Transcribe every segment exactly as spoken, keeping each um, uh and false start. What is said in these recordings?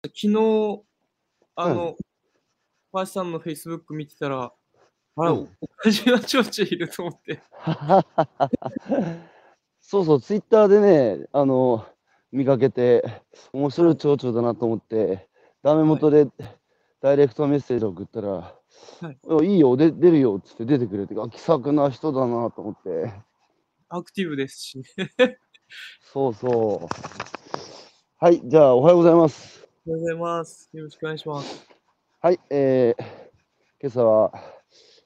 昨日、あの、パーシさんのフェイスブック見てたら、あら、うん、同じようなちょうちいると思って。そうそう、ツイッターでね、あの、見かけて、面白いちょうちょだなと思って、ダメ元でダイレクトメッセージを送ったら、はい、いいよ、で出るよって出てくれて、あ、気さくな人だなと思って。アクティブですしね。そうそう。はい、じゃあ、おはようございます。おはようございます。よろしくお願いします。はい、えー、今朝は、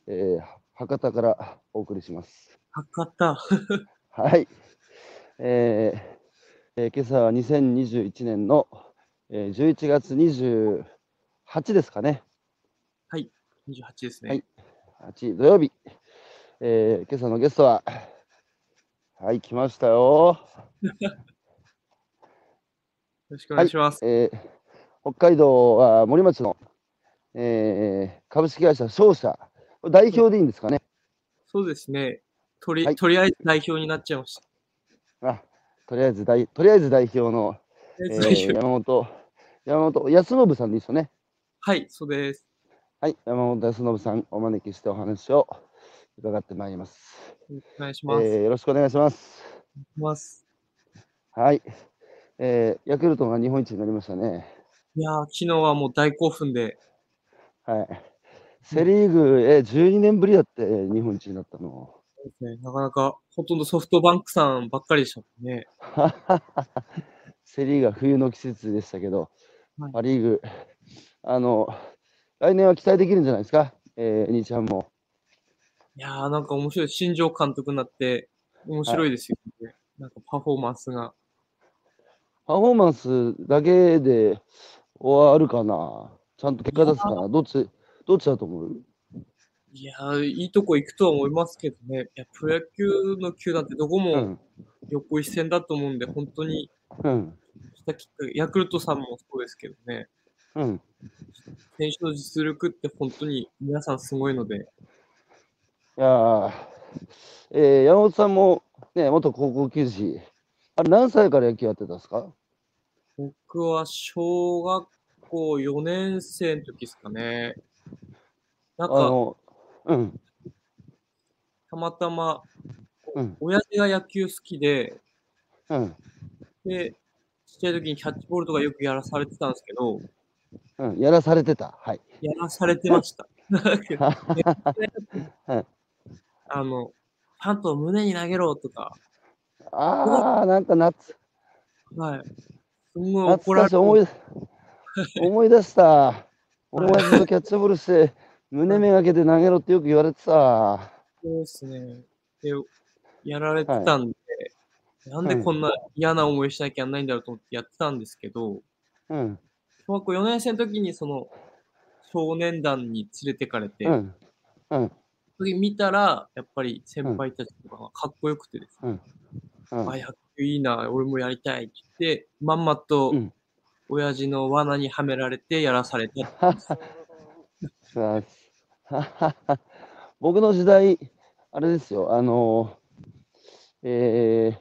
えー、博多からお送りします。博多はい、えーえー、今朝はにせんにじゅういちねんの、えー、じゅういちがつにじゅうはちですかね。はい、にじゅうはちですね。はい、はち土曜日、えー、今朝のゲストは、はい、来ましたよ。よろしくお願いします。はい、えー北海道は森町の、えー、株式会社商社、代表でいいんですかね。そうですね。とり、はい、とりあえず代表になっちゃいました。あ、とりあえず代、とりあえず代表の、えー、山本、山本康信さんでいいですよね。はい、そうです。はい、山本康信さん、お招きしてお話を伺ってまいります。お願いします、えー。よろしくお願いします。お願いします。はい、えー。ヤクルトが日本一になりましたね。いやー、昨日はもう大興奮で。はい。セ・リーグ、え、じゅうにねんぶりだって、日本一になったの。そうですね。なかなか、ほとんどソフトバンクさんばっかりでしたもんね。セ・リーグは冬の季節でしたけど、はい、パ・リーグ、あの、来年は期待できるんじゃないですか、えー、日ハムも。いやー、なんか面白い。新庄監督になって、面白いですよね。はい、なんかパフォーマンスが。パフォーマンスだけで、終わるかな、ちゃんと結果出すかな、どっち、どっちだと思う？いやー、いいとこ行くとは思いますけどね、いやプロ野球の球団ってどこも横一線だと思うんで、本当に、うん、ヤクルトさんもそうですけどね、うん、選手の実力って本当に皆さんすごいので。いやー、えー、山本さんも、ね、元高校球児、あれ何歳から野球やってたんですか？僕は小学校よねんせいの時ですかね。なんか、あの、うん、たまたま、うん、親父が野球好きで、うん、で、ちっちゃい時にキャッチボールとかよくやらされてたんですけど、うん、やらされてた、はい。やらされてました。あの、ちゃんと胸に投げろとか。ああ、なんか夏。はい。すごい怒られて思い思い出した。俺はずっとキャッチボールして、胸めがけて投げろってよく言われてた。そうですね。で、やられてたんで、はい、なんでこんな嫌な思いしなきゃいけないんだろうと思ってやってたんですけど、うん、小学校よねんせいの時に、その、少年団に連れてかれて、うんうん、次見たら、やっぱり先輩たちとかがかっこよくてですね。うんうん、あ、やっいいな、俺もやりたいって言って、まんまと親父の罠にはめられてやらされて。僕の時代、あれですよ、あの、え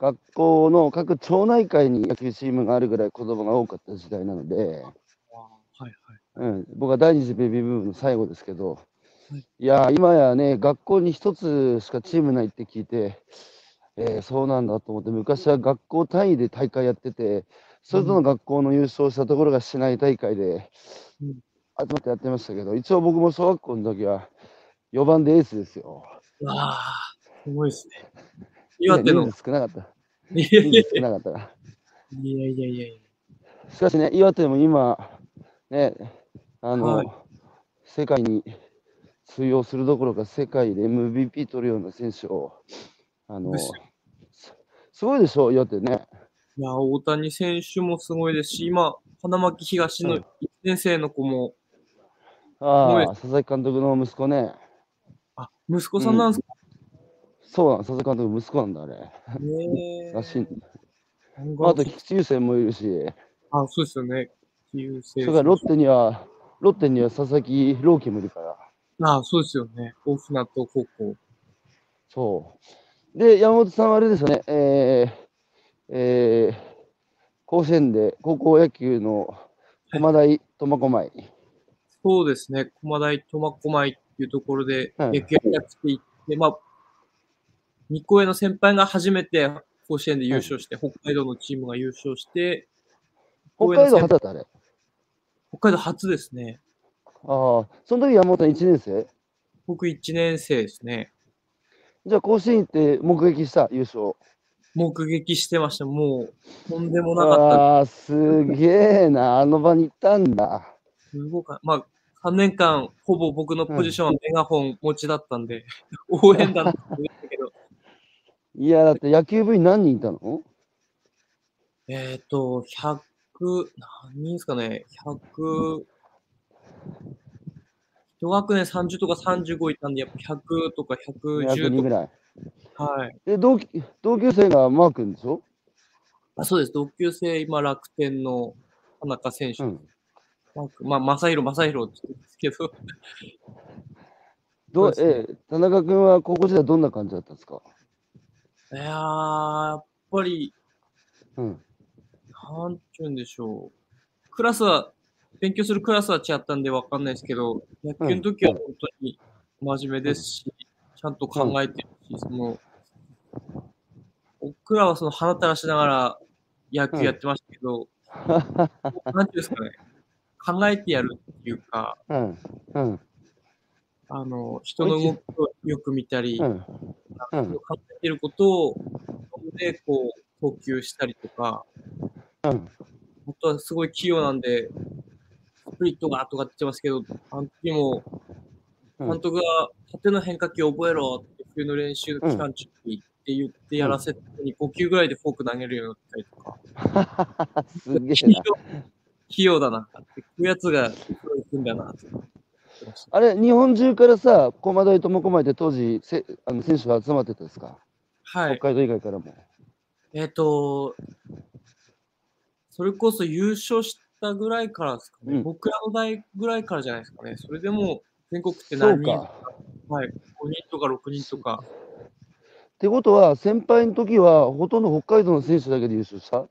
ー、学校の各町内会に野球チームがあるぐらい子供が多かった時代なので、僕は第二次ベビーブームの最後ですけど、はい、いや、今やね、学校に一つしかチームないって聞いて、えー、そうなんだと思って、昔は学校単位で大会やってて、それぞれの学校の優勝したところが市内大会で、うん、集まってやってましたけど、一応僕も小学校の時はよんばんでエースですよ。わー、すごいですね。岩手の。人数少なかった。人数少なかったら。いやいやいやいや。しかしね、岩手も今、ね、あの、はい、世界に通用するどころか、世界で エムブイピー 取るような選手を。あのすごいでしょ、岩手ね。いや、大谷選手もすごいですし、今、花巻東のいちねんせいの子も、うん、ああ、佐々木監督の息子ね。あ、息子さんなんですか、うん、そうなん、佐々木監督、息子なんだ、あれ。らしいんだ。あと、菊池雄星もいるし、あ、そうですよね、菊池雄星。それからロッテには、ロッテには佐々木朗希もいるから。ああ、そうですよね、大船渡高校。そう。で、山本さんはあれですよね、えーえー、甲子園で高校野球の駒台苫小牧。そうですね、駒台苫小牧っていうところで野球やっていって、まあ、にこ上の先輩が初めて甲子園で優勝して、はい、北海道のチームが優勝して、北海道初だったあれ。北海道初ですね。ああ、その時山本いちねん生？僕いちねん生ですね。じゃあ甲子園って目撃した優勝？目撃してました。もうとんでもなかった。ああ、すげえな、あの場にいたんだ。すごか、まあ、さんねんかん、ほぼ僕のポジションはメガホン持ちだったんで、うん、応援団だったんだけど。いや、だって野球部に何人いたの？えっと、ひゃく、何人ですかね、ひゃく、一学年さんじゅうとかさんじゅうごいたんで、やっぱひゃくとかひゃくじゅうとか。ひゃくにぐらい。はい。で、同級、同級生がマー君でしょ？あ、そうです、同級生、今、楽天の田中選手。うん、まあ、正弘、正弘って言うんですけど。どう、ええ、田中君は高校時代どんな感じだったんですか？いやー、やっぱり、うん、なんて言うんでしょう。クラスは、勉強するクラスは違ったんでわかんないですけど、野球の時は本当に真面目ですし、うん、ちゃんと考えてるし、うん、その、僕らはその鼻垂らしながら野球やってましたけど、うん、なんて言うんですかね。考えてやるっていうか、うんうん、あの人の動きをよく見たり、うんうん、考えてることをでこう投球したりとか、うん、本当はすごい器用なんで、スプリットがとかって言ってますけど、あの時も監督が縦の変化球を覚えろっていうの練習期間中にって言ってやらせて、ごきゅうぐらいでフォーク投げるようになったりとか。すげえな。器用だな。こやつが行くんだな。あれ、日本中からさ、駒台苫小牧で当時せあの選手が集まってたんですか？はい。北海道以外からも。えっと、それこそ優勝したぐらいからですかね。うん、僕らの代ぐらいからじゃないですかね。それでも全国って何人か、はい、ごにんとかろくにんとか。ってことは、先輩の時はほとんど北海道の選手だけで優勝した？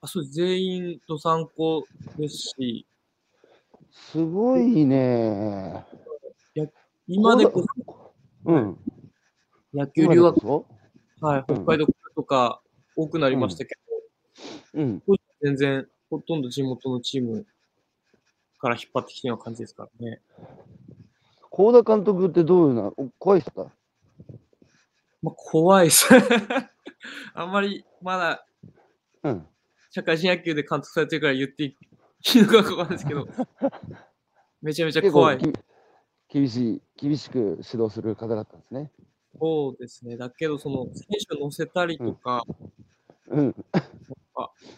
あ、そう、全員どさんこですし。すごいね。いや、今でこそ、うん、野球留学、はい、北海道とか多くなりましたけど、うんうん、全然ほとんど地元のチームから引っ張ってきてるような感じですからね。高田監督ってどういうの？怖い人だ？まあ、怖いです。あんまりまだ、うん、社会人野球で監督されてるから言っていいのか分かんないですけど、めちゃめちゃ怖い。厳しい、厳しく指導する方だったんですね。そうですね。だけど、その選手を乗せたりとか、うんうん、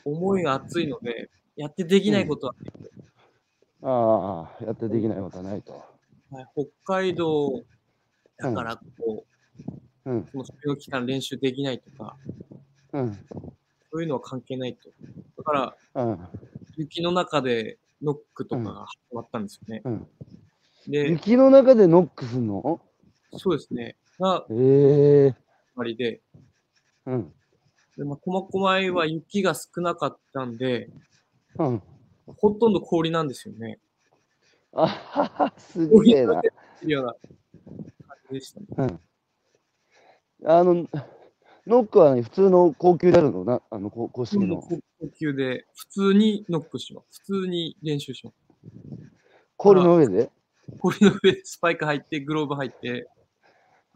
思いが熱いので、やってできないことはない、うん、ああ、やってできないことはないと。はい、北海道だからこう、うん、その試合期間練習できないとか。うん、そういうのは関係ないと。だから、うん、雪の中でノックとかが始まったんですよね。うんうん、で、雪の中でノックするの？そうですね。が、えー、ありで。うん。で、まあ、苫小牧は雪が少なかったんで、うん、ほとんど氷なんですよね。あはは、すげえな。ような感じでしたね。うん。あの、ノックは、ね、普通の高級であるのな、あの、公式の。高級で、普通にノックします。普通に練習します。氷の上で？氷の上でスパイク入って、グローブ入って。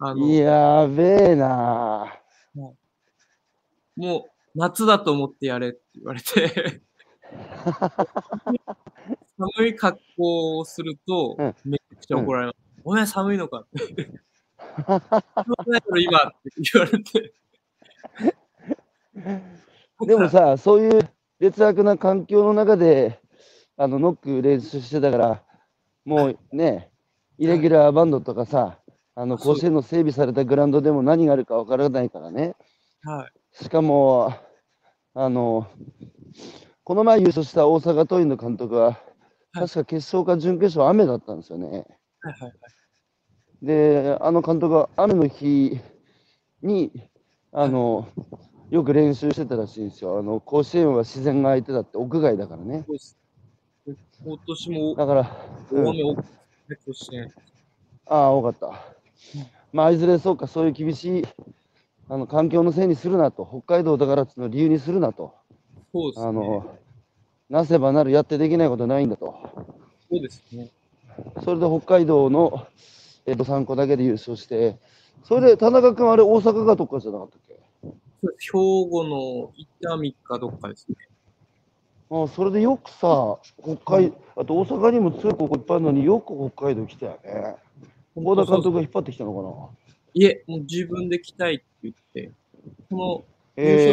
あの、やべえなぁ。もう、もう夏だと思ってやれって言われて。寒い格好をすると、うん、めちゃくちゃ怒られます。うん、お前寒いのかって。今って言われて。でもさ、そういう劣悪な環境の中であのノック練習してたから、もうね、イレギュラーバンドとかさ、あの甲子園の整備されたグラウンドでも何があるか分からないからね、はい、しかもあの、この前優勝した大阪桐蔭の監督は、確か決勝か準決勝、雨だったんですよね。で、あの監督は雨の日に、あの、よく練習してたらしいんですよ。あの、甲子園は自然が相手だって、屋外だからね。今年もだから、うん、大雨多かった。ああ、多かった。まあ、いずれそうか、そういう厳しいあの環境のせいにするなと、北海道だからっていうのを理由にするなと。そうですね。あのなせばなる、やってできないことないんだと。そうですね。それで北海道のどさんこだけで優勝して、それで田中君、あれ、大阪かどっかじゃなかったっけ？兵庫の伊丹かどっかですね。ああ、それでよくさ、北海、あと大阪にも強い高校いっぱいあるのによく北海道来たよね。大田監督が引っ張ってきたのかな？そうそうそう、いえ、もう自分で来たいって言って、その優勝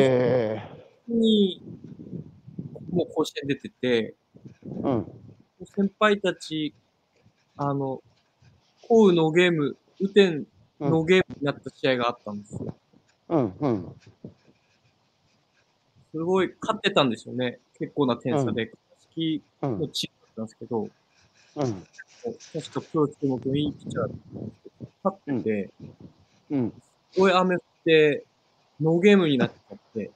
に、えー、もう甲子園出てて、うん、先輩たち、あの、降雨のゲーム、雨天のゲームになった試合があったんですよ。うんうん。すごい、勝ってたんですよね。結構な点差で。好きのチームだったんですけど、うん。確かプロ注目のいいピッチャーだったんですけど、勝ってて、うん。すごい雨降って、ノーゲームになっちゃって、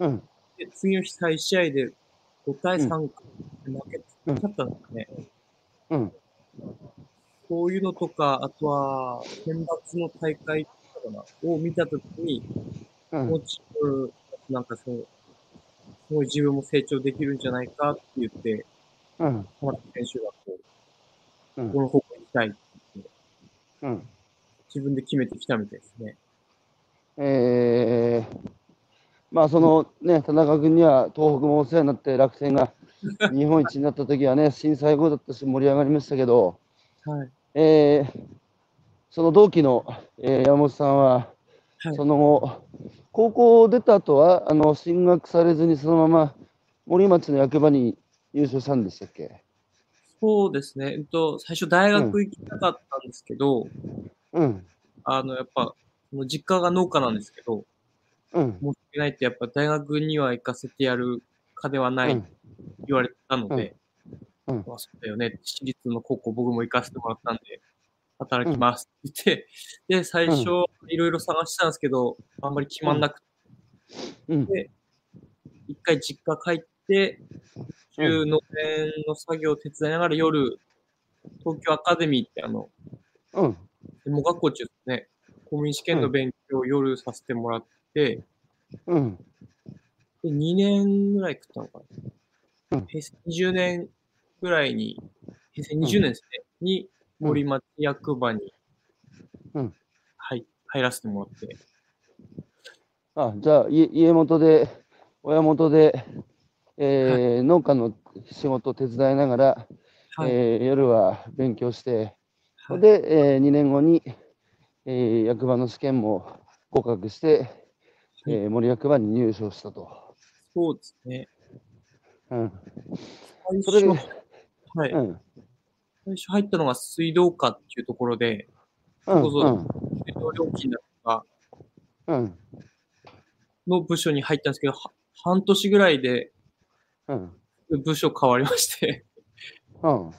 うん。で、次の日再試合でごたいさんで負けちゃったんですね。うん。そういうのとか、あとは、選抜の大会を見たときに、うん、もうちょっと、なんかその、すごい自分も成長できるんじゃないかって言って、うん。浜田選手がこう、うん、この方向に行きたいって言って、うん。自分で決めてきたみたいですね。えー、まあそのね、田中君には東北もお世話になって、楽天が日本一になったときはね、震災後だったし盛り上がりましたけど、はい。えー、その同期の、えー、山本さんは、はい、その後、高校を出た後はあの進学されずに、そのまま森町の役場に優勝したんでしたっけ？そうですね、えっと、最初、大学行きたかったんですけど、うん、あのやっぱ、もう実家が農家なんですけど、うん、申し訳ないって、やっぱ大学には行かせてやるかではないって言われたので、うんうんうん、まあ、そうだよね、私立の高校、僕も行かせてもらったんで。働きますって言って、で、最初、いろいろ探してたんですけど、うん、あんまり決まんなくて、うん、で、一回実家帰って、中農園の作業を手伝いながら夜、東京アカデミーってあの、うん、もう学校中ですね、公務員試験の勉強を夜させてもらって、うん、で、にねんぐらい食ったのかな、うん、平成にじゅうねんぐらいに、平成にじゅうねんですね、うん、に、森町役場に 入,、うん、入らせてもらって。あ、じゃあ、家元で、親元で、えーはい、農家の仕事を手伝いながら、はい、えー、夜は勉強して、はい、で、えー、にねんごに、えー、役場の試験も合格して、はい、えー、森役場に入省したと。そうですね。うん。それで、はい、うん、最初入ったのが水道課っていうところで、うん、そこそ水道料金だとか、うん、の部署に入ったんですけど、半年ぐらいで、うん、部署変わりまして、うん、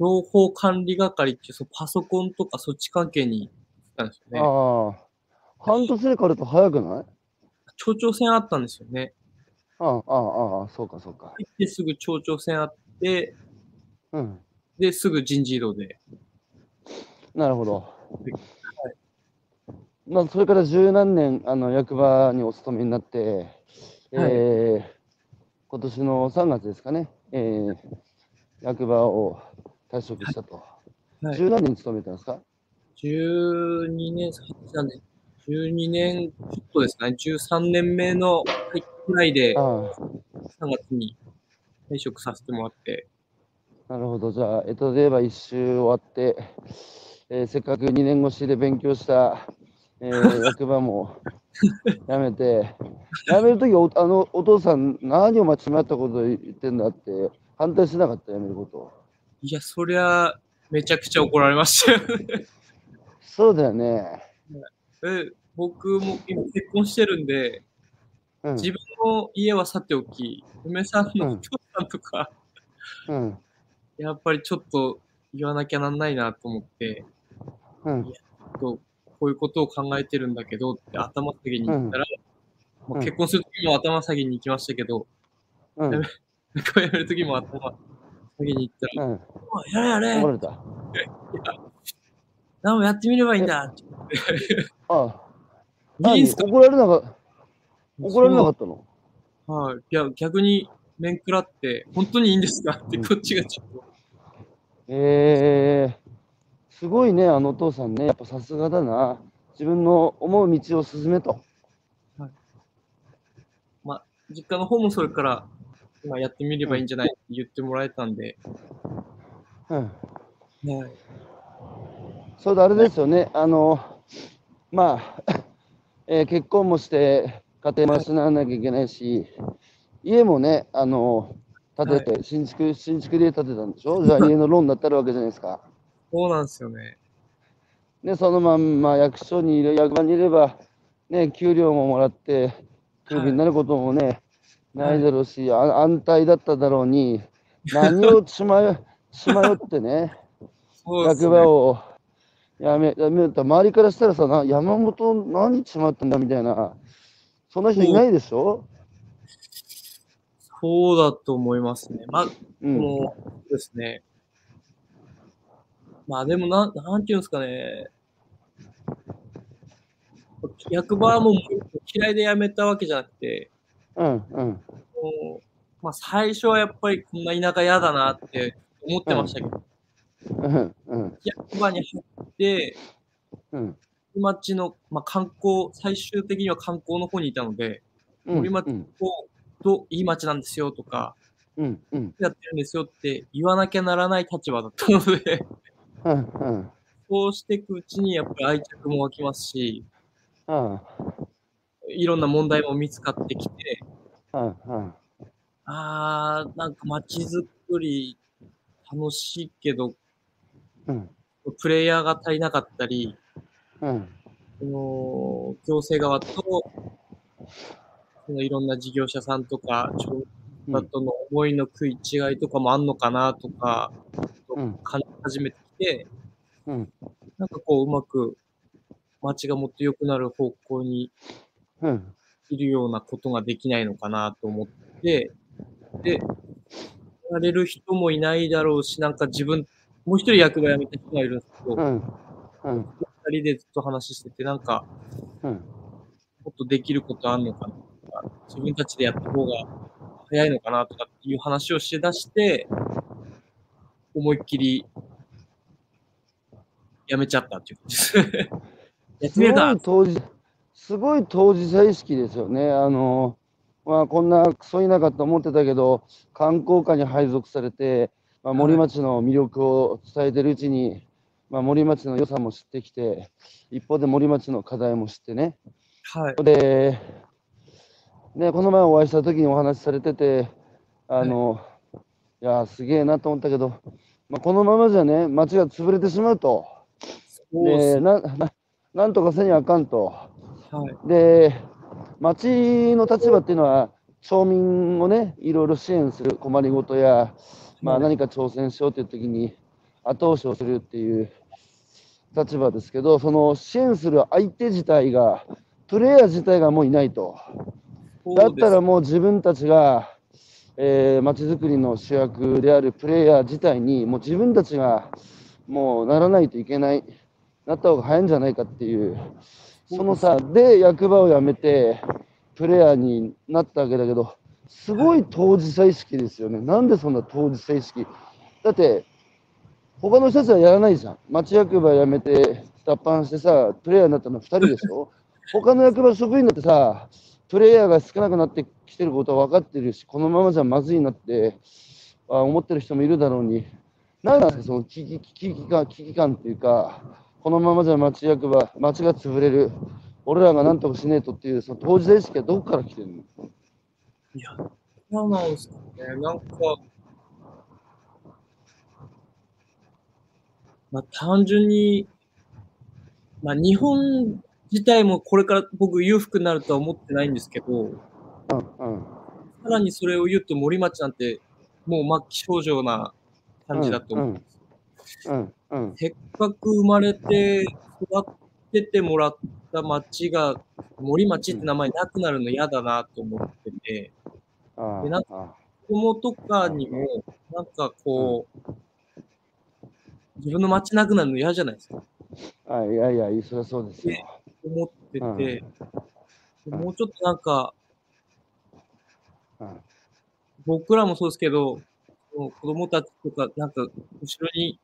情報管理係っていう、そのパソコンとかそっち関係に行ったんですよね。ああ、半年で変わると早くない？町長選あったんですよね。ああ、ああ、そうかそうか。入ってすぐ町長選あって、うん、で、すぐ人事異動で。なるほど。はい、まあ、それから十何年、あの役場にお勤めになって、はい、えー、今年のさんがつですかね、えー、役場を退職したと。はい、十何年勤めたんですか？じゅうにねん、じゅうさんねん、じゅうにねんちょっとですね、じゅうさんねんめのぐらいで、さんがつに退職させてもらって。なるほど。じゃあ、えっと、例えば一周終わって、えー、せっかくにねん越しで勉強した、えー、役場もやめて、やめるとき、お、あの、お父さん、何を間違ったこと言ってんだって、反対しなかった、やめること。いや、そりゃ、めちゃくちゃ怒られましたよね。そうだよね。え、僕も今結婚してるんで、うん、自分の家はさておき、嫁さんのお父さんとか、うん、うん、やっぱりちょっと言わなきゃなんないなと思って、うん、いや、こういうことを考えてるんだけどって頭下げに行ったら、うん、もう結婚する時も頭下げに行きましたけど、うん、こうやる時も頭下げに行ったら、うん、やれやれ。怒られた。いや、何もやってみればいいんだ。ああ。いいんすか？怒られなかった。怒られなかったの？はい。いや、逆に面食らって、本当にいいんですかって、こっちがちょっと。えー、すごいね、あのお父さんね。やっぱさすがだな。自分の思う道を進めと。はい。まあ、実家の方もそれから、今やってみればいいんじゃないって言ってもらえたんで。うん。ね、それであれですよね。あの、まあ、えー、結婚もして、家庭も養わなきゃいけないし、家もね、あの、建てて、新築、新築で家建てたんでしょ？じゃあ家のローンだったらわけじゃないですか。そうなんですよね。ね、そのまんま役所にいる、役場にいれば、ね、給料ももらって、給付になることもね、はい、ないだろうし、あ、安泰だっただろうに、何をしまよ、しまよってね、役場をやめ、やめた、周りからしたらさ、な山本何しまったんだみたいな、そんな人いないでしょ？そうだと思いますね。まあ、うん、このですね。まあでもな、なんていうんですかね。役場も嫌いで辞めたわけじゃなくて、うんうん、まあ最初はやっぱりこんな田舎嫌だなって思ってましたけど、うんうん、役場に入って、うん、森町の、まあ、観光、最終的には観光の方にいたので、うん、森町といい町なんですよとか、うんうん、やってるんですよって言わなきゃならない立場だったので、うんうん、そうしていくうちにやっぱり愛着も湧きますし、うんいろんな問題も見つかってきて、うんうん、あー、なんか街づくり楽しいけど、うん、プレイヤーが足りなかったり、うん、この行政側とそのいろんな事業者さんとか、町民との思いの食い違いとかもあんのかなとか、うん、感じ始めてきて、うん、なんかこう、うまく街がもっと良くなる方向に。うん、いるようなことができないのかなと思って、で、やれる人もいないだろうし、なんか自分、もう一人役場辞めた人がいるんですけど、うんうん、二人でずっと話してて、なんか、うん、もっとできることあんのかなとか、自分たちでやった方が早いのかなとかっていう話をして出して、思いっきり辞めちゃったっていう感じです。やってみるか。すごい当事者意識ですよね。あの、まあ、こんなクソ田舎と思ってたけど、観光課に配属されて、まあ、森町の魅力を伝えてるうちに、まあ、森町の良さも知ってきて、一方で森町の課題も知ってね。はい。で、ね、この前お会いした時にお話しされてて、あの、はい、いや、すげえなと思ったけど、まあ、このままじゃね、町が潰れてしまうと。で、な、な、なんとかせにあかんと。はい、で、町の立場っていうのは、町民をね、いろいろ支援する困りごとや、まあ、何か挑戦しようというときに後押しをするっていう立場ですけど、その支援する相手自体が、プレイヤー自体がもういないと。だったらもう自分たちが、えー、町づくりの主役であるプレイヤー自体に、もう自分たちがもうならないといけない、なった方が早いんじゃないかっていう。そのさ、で、役場を辞めて、プレイヤーになったわけだけど、すごい当事者意識ですよね。なんでそんな当事者意識。だって、他の人たちはやらないじゃん。町役場辞めて、脱藩してさ、プレイヤーになったのはふたりでしょ。他の役場職員だってさ、プレイヤーが少なくなってきてることは分かってるし、このままじゃまずいなって、あ、思ってる人もいるだろうに、なんなんですか、その危機、危機感、危機感っていうか、このままじゃ町役場、町が潰れる。俺らが何とかしねえとっていう、その当事者意識はどこから来てるの？いや、そうなんですかね。なんか、まあ単純に、まあ日本自体もこれから僕裕福になるとは思ってないんですけど、うんうん、さらにそれを言うと森町なんて、もう末期症状な感じだと思うんです。うんうんうんうん、せっかく生まれて育っててもらった町が森町って名前なくなるの嫌だなと思ってて、うん、でなんか供とかにも、なんかこう、自分の街なくなるの嫌じゃないですか。あ、いやいや、そりゃそうですよ。思ってて、うん、もうちょっとなんか、うん、僕らもそうですけど、子供たちとか、なんか、後ろに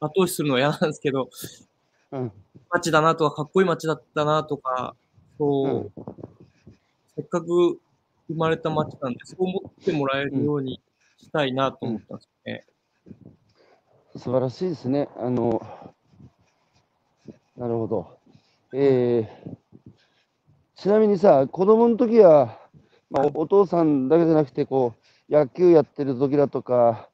後押しするのは嫌なんですけど、うん、街だなとか、かっこいい街だったなとか、そう、うん、せっかく生まれた街なんで、そう思ってもらえるようにしたいなと思ったんですよね。うんうん、素晴らしいですね。あの、なるほど。えー、ちなみにさ、子供の時は、まあ、お父さんだけじゃなくてこう野球やってる時だとか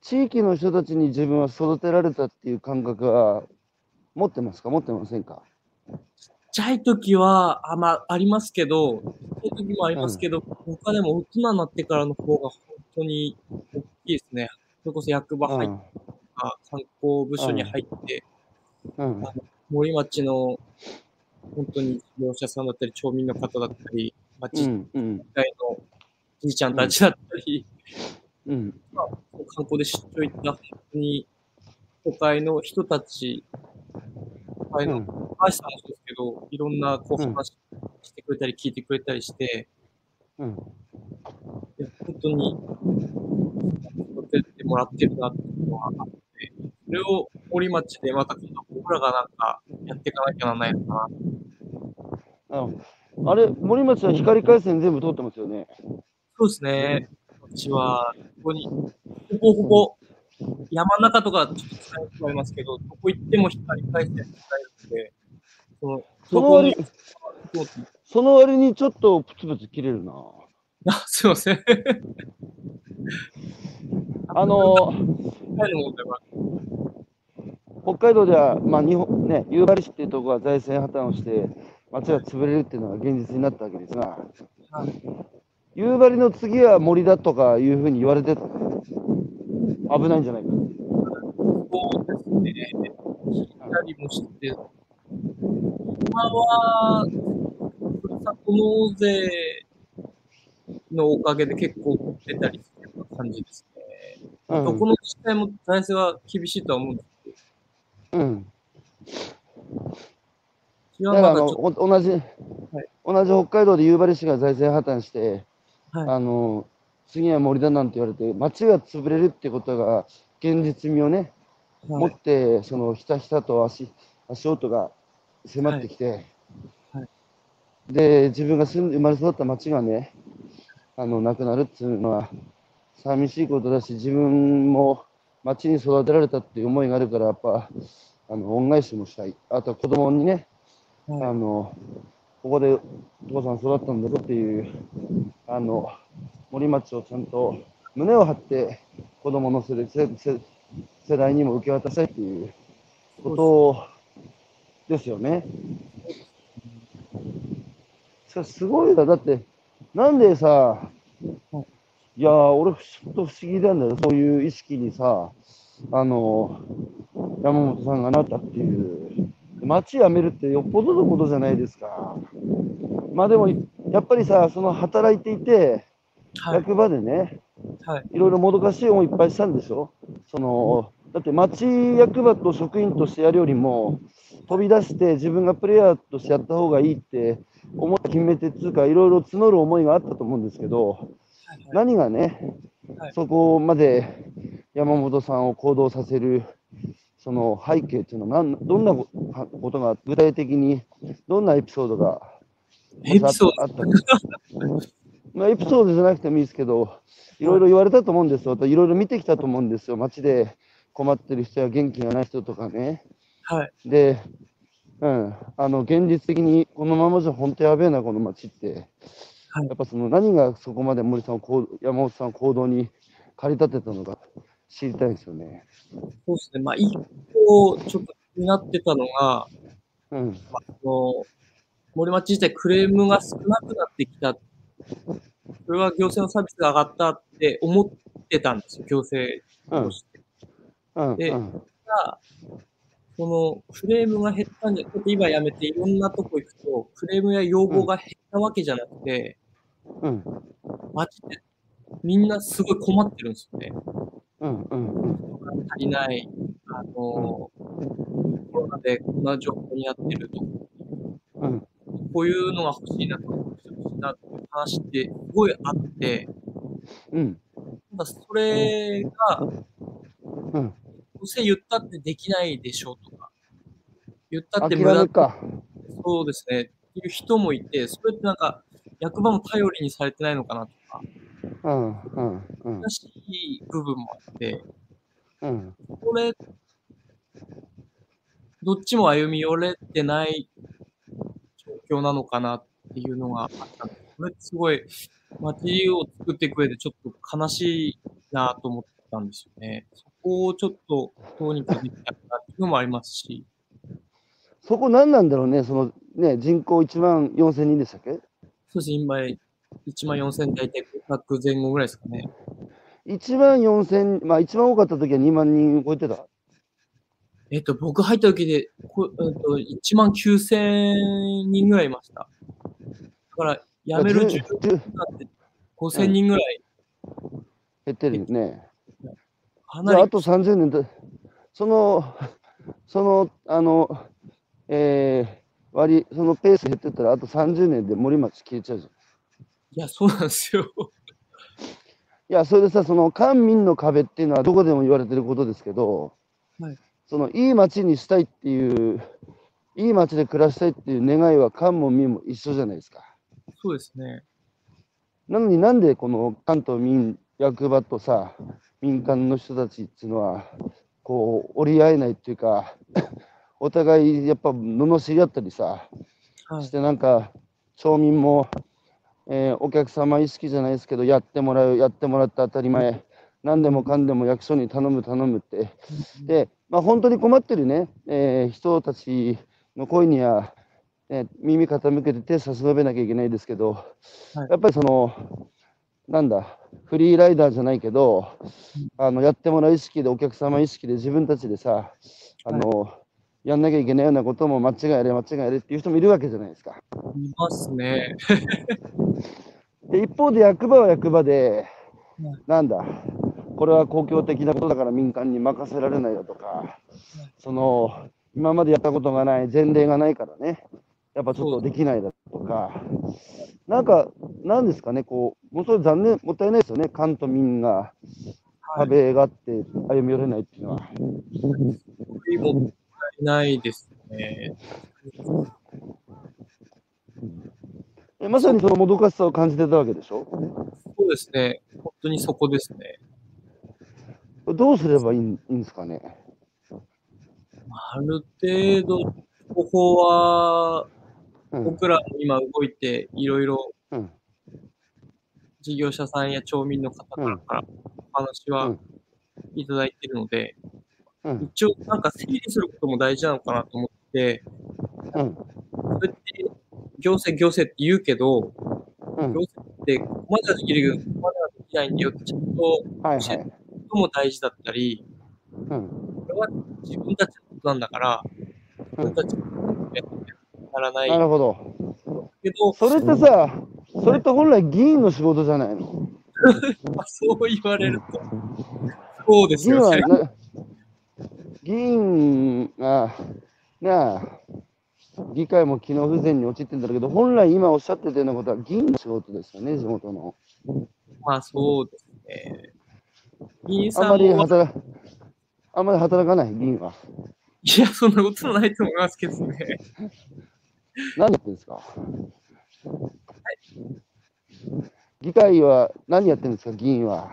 地域の人たちに自分は育てられたっていう感覚は持ってますか、持ってませんか？ちっちゃい時は あ,、まあ、ありますけど、ちっちゃい時もありますけど、うん、他でも大人になってからの方が本当に大きいですね。それこそ役場入って、うん、観光部署に入って、うんうん、森町の本当に業者さんだったり町民の方だったり、まあ、ちっちゃいのじいちゃんたちだったり、うんうん、まあ、観光で出張行った本当に都会の人たち、都会の高橋さんもそうですけど、いろんなこう話してくれたり聞いてくれたりして、うん、いや本当に育ててもらってるなっていうのはあって、それを森町でまた僕らがなんかやっていかなきゃならないのかな。うん、あれ、森町は光回線全部通ってますよね。そうですね。こっちは、ここに、ほぼほぼ、山の中とかちょっと伝えてもらいますけど、どこ行っても光回線伝えるんで、その、その割に、その割にちょっとプツプツ切れるな。あ、すいません。あのー、北海道では、まあ、日本、ね、夕張市っていうところは財政破綻をして、町が潰れるっていうのが現実になったわけですが、夕張の次は森だとかいうふうに言われてた、危ないんじゃないか。そうですね。聞いたりもして、今は、ふるさと納税のおかげで結構出たりするような感じですね。うん、どこの自治体も財政は厳しいとは思うんですけど。うん、だからあの同じ、はい、同じ北海道で夕張市が財政破綻して、はい、あの次は森だなんて言われて、町が潰れるってことが現実味をね、はい、持って、そのひたひたと 足, 足音が迫ってきて、はいはい、で自分が住ん生まれ育った町がね、あのなくなるっていうのは寂しいことだし、自分も町に育てられたっていう思いがあるから、やっぱあの恩返しもしたい。あとは子供にね、はい、あのここでお父さん育ったんだぞっていう、あの森町をちゃんと胸を張って子供の世代、世、世代にも受け渡したいっていうことですよね。しかしすごいな、だってなんでさ、いや俺ちょっと不思議なんだよ、そういう意識にさ、あの山本さんがなったっていう。町辞めるってよっぽどのことじゃないですか。まあでもやっぱりさ、その働いていて、はい、役場でね、はい、いろいろもどかしい思いいっぱいしたんでしょ。そのだって町役場と職員としてやるよりも飛び出して自分がプレイヤーとしてやった方がいいって思って決めてつうか、いろいろ募る思いがあったと思うんですけど、はいはい、何がね、はい、そこまで山本さんを行動させるその背景というのは何、どんなことが、具体的にどんなエピソードがエピソードあったんですか？まあエピソードじゃなくてもいいですけど、いろいろ言われたと思うんですよ。いろいろ見てきたと思うんですよ。街で困ってる人や元気がない人とかね。はい。で、うん、あの現実的にこのままじゃ本当やべえなこの街って、はい、やっぱその何がそこまで森さんを、山本さんを行動に駆り立てたのか。知りたいですよね。そうですね。まあ一個ちょっと気になってたのが、うん、あの森町自体クレームが少なくなってきた。それは行政のサービスが上がったって思ってたんですよ。行政として。うんうん、で、うん、ただこのクレームが減ったんじゃなくて、今やめていろんなとこ行くとクレームや要望が減ったわけじゃなくて、うん、町ってみんなすごい困ってるんですよね。うんうんうん、足りない、あのー、コロナでこんな状況になってると、うん、こういうのが欲しいなと思って話ってすごいあって、うん、ただそれが、うん、どうせ言ったってできないでしょうとか、言ったって無駄か、そうですね、いう人もいて、それってなんか、役場も頼りにされてないのかなとか、うんうんうん、難しい部分もあって、うん、これどっちも歩み寄れてない状況なのかなっていうのがあったんで、これすごい街を作っていく上でちょっと悲しいなと思ったんですよね。そこをちょっとどうにかできたらなっていうのもありますし、そこ何なんだろうね、そのね人口いちまんよんせんにんでしたっけ？そうですね、今いちまんよんせん大体ごひゃく前後ぐらいですかね。いちまんよんせん、まあ一番多かった時はにまんにん超えてた。えっと、僕入った時で、こえっと、いちまんきゅうせんにんぐらいいました。だから、辞めるじゅうねんってごせんにんぐらい。減ってるよね。かなり。あとさんじゅうねんと、その、その、あの、えー、割、そのペース減ってったら、あとさんじゅうねんで森町消えちゃうじゃん。いや、そうなんですよ。いや、それでさ、その官民の壁っていうのはどこでも言われてることですけど、はい、そのいい町にしたいっていう、いい町で暮らしたいっていう願いは官も民も一緒じゃないですか。そうですね。なのになんでこの官と民、役場とさ、民間の人たちっていうのは、こう、折り合えないっていうか、お互いやっぱ罵り合ったりさ、はい、してなんか、町民も、えー、お客様意識じゃないですけど、やってもらう、やってもらって当たり前、何でもかんでも役所に頼む、頼むって、で、まあ、本当に困ってるね、えー、人たちの声には、ね、耳傾けて手差し伸べなきゃいけないですけど、はい、やっぱりその、なんだ、フリーライダーじゃないけど、あのやってもらう意識で、お客様意識で、自分たちでさ、あの、はい、やんなきゃいけないようなことも間違いあれ、間違いあれっていう人もいるわけじゃないですか。いますね。で一方で役場は役場で、なんだ、これは公共的なことだから民間に任せられないだとか、その今までやったことがない前例がないからね、やっぱちょっとできないだとか、なんか、なんですかね、こう、もうそれ残念、もったいないですよね、官と民が壁があって歩み寄れないっていうのは。はい、もったいないですね。まさにそのもどかしさを感じてたわけでしょ？そうですね、本当にそこですね。どうすればいいんですかね。ある程度、ここは、うん、僕らも今動いて、いろいろ事業者さんや町民の方からお話はいただいているので、うんうん、一応、なんか整理することも大事なのかなと思って、うん、それって行政、行政って言うけど、うん、行政ってここまではできるけど、ここまではできないんだよってちゃんと教えることも大事だったり、はいはい、これは自分たちのことなんだから、うん、自分たちのことにならない。なるほど。けどそれってさ、うん、それって本来議員の仕事じゃないの？そう言われると。そうですよね。議員が、なあ、議会も機能不全に陥ってんだけど、本来今おっしゃってたようなことは議員の仕事ですよね、地元の。まあそうですね。議員さんあんまり働か、あんまり働かない議員は。いや、そんなことないと思いますけどね。何やってるんですか？はい、議会は何やってるんですか、議員は。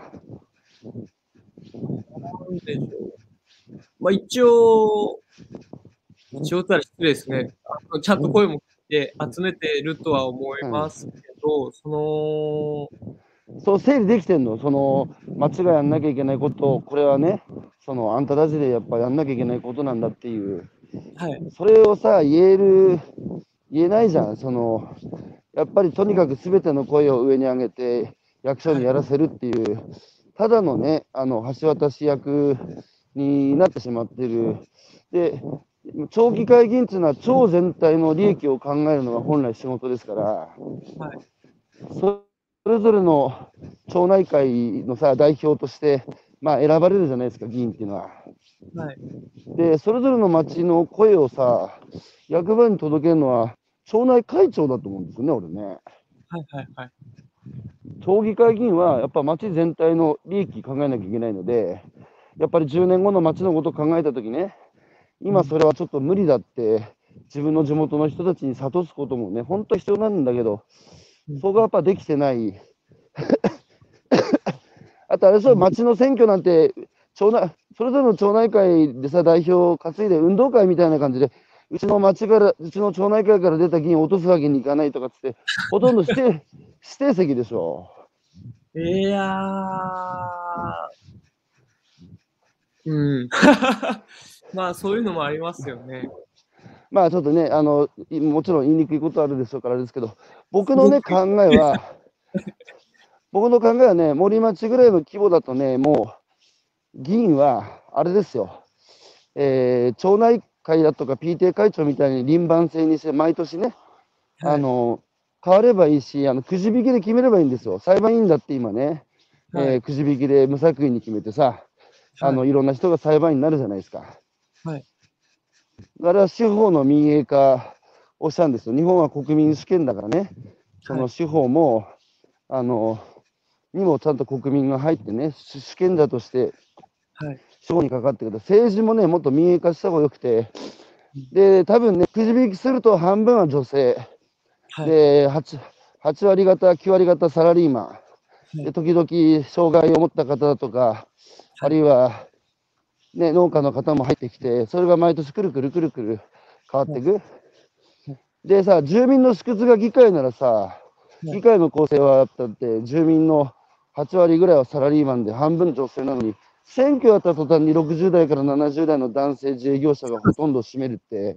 なんでしょう。まあ一応。一応たら失礼ですね。あのちゃんと声も聞いて集めているとは思いますけど、うん、そのそう整理できてんの、その町がやんなきゃいけないことを、これはね、そのあんたたちでやっぱやんなきゃいけないことなんだっていう、はい、それをさ言える言えないじゃん。そのやっぱりとにかくすべての声を上に上げて役所にやらせるっていう、はい、ただのねあの橋渡し役になってしまってるで。町議会議員というのは町全体の利益を考えるのが本来仕事ですから、はい、そそれぞれの町内会のさ代表として、まあ、選ばれるじゃないですか、議員っていうのは。はい、でそれぞれの町の声をさ役場に届けるのは町内会長だと思うんですよね、俺ね。はいはいはい。町議会議員はやっぱ町全体の利益考えなきゃいけないので、やっぱりじゅうねんごの町のことを考えたときね、今それはちょっと無理だって自分の地元の人たちに諭すこともね、本当は必要なんだけど、そこはやっぱできてない。あとあれそう、町の選挙なんて町内それぞれの町内会でさ代表を担いで運動会みたいな感じで、うちの町からうちの町内会から出た議員を落とすわけにいかないとかっつって、ほとんど指定指定席でしょ。いやー。うん、まあそういうのもありますよね。まあちょっとね、あのもちろん言いにくいことあるでしょうからあれですけど、僕のね考えは僕の考えはね、森町ぐらいの規模だとね、もう議員はあれですよ、えー、町内会だとか ピーティーエー 会長みたいに輪番制にして毎年ね、はい、あの変わればいいし、あのくじ引きで決めればいいんですよ。裁判員だって今ね、はい、えー、くじ引きで無作為に決めてさ、あのいろんな人が裁判員になるじゃないですか。はい、あれは司法の民営化をしたんですよ。日本は国民主権だからね、その司法も、はい、あのにもちゃんと国民が入ってね、主権者として司法にかかってくる。政治もね、もっと民営化した方がよくて、で多分ね、くじ引きすると半分は女性、はい、で 8, 8割方、きゅう割方サラリーマン、で時々障害を持った方だとか、あるいは、ね、農家の方も入ってきて、それが毎年くるくるくるくる変わっていく。でさ、住民の縮図が議会ならさ、議会の構成はだって住民のはち割ぐらいはサラリーマンで半分女性なのに、選挙やった途端にろくじゅう代からななじゅう代の男性自営業者がほとんど占めるって、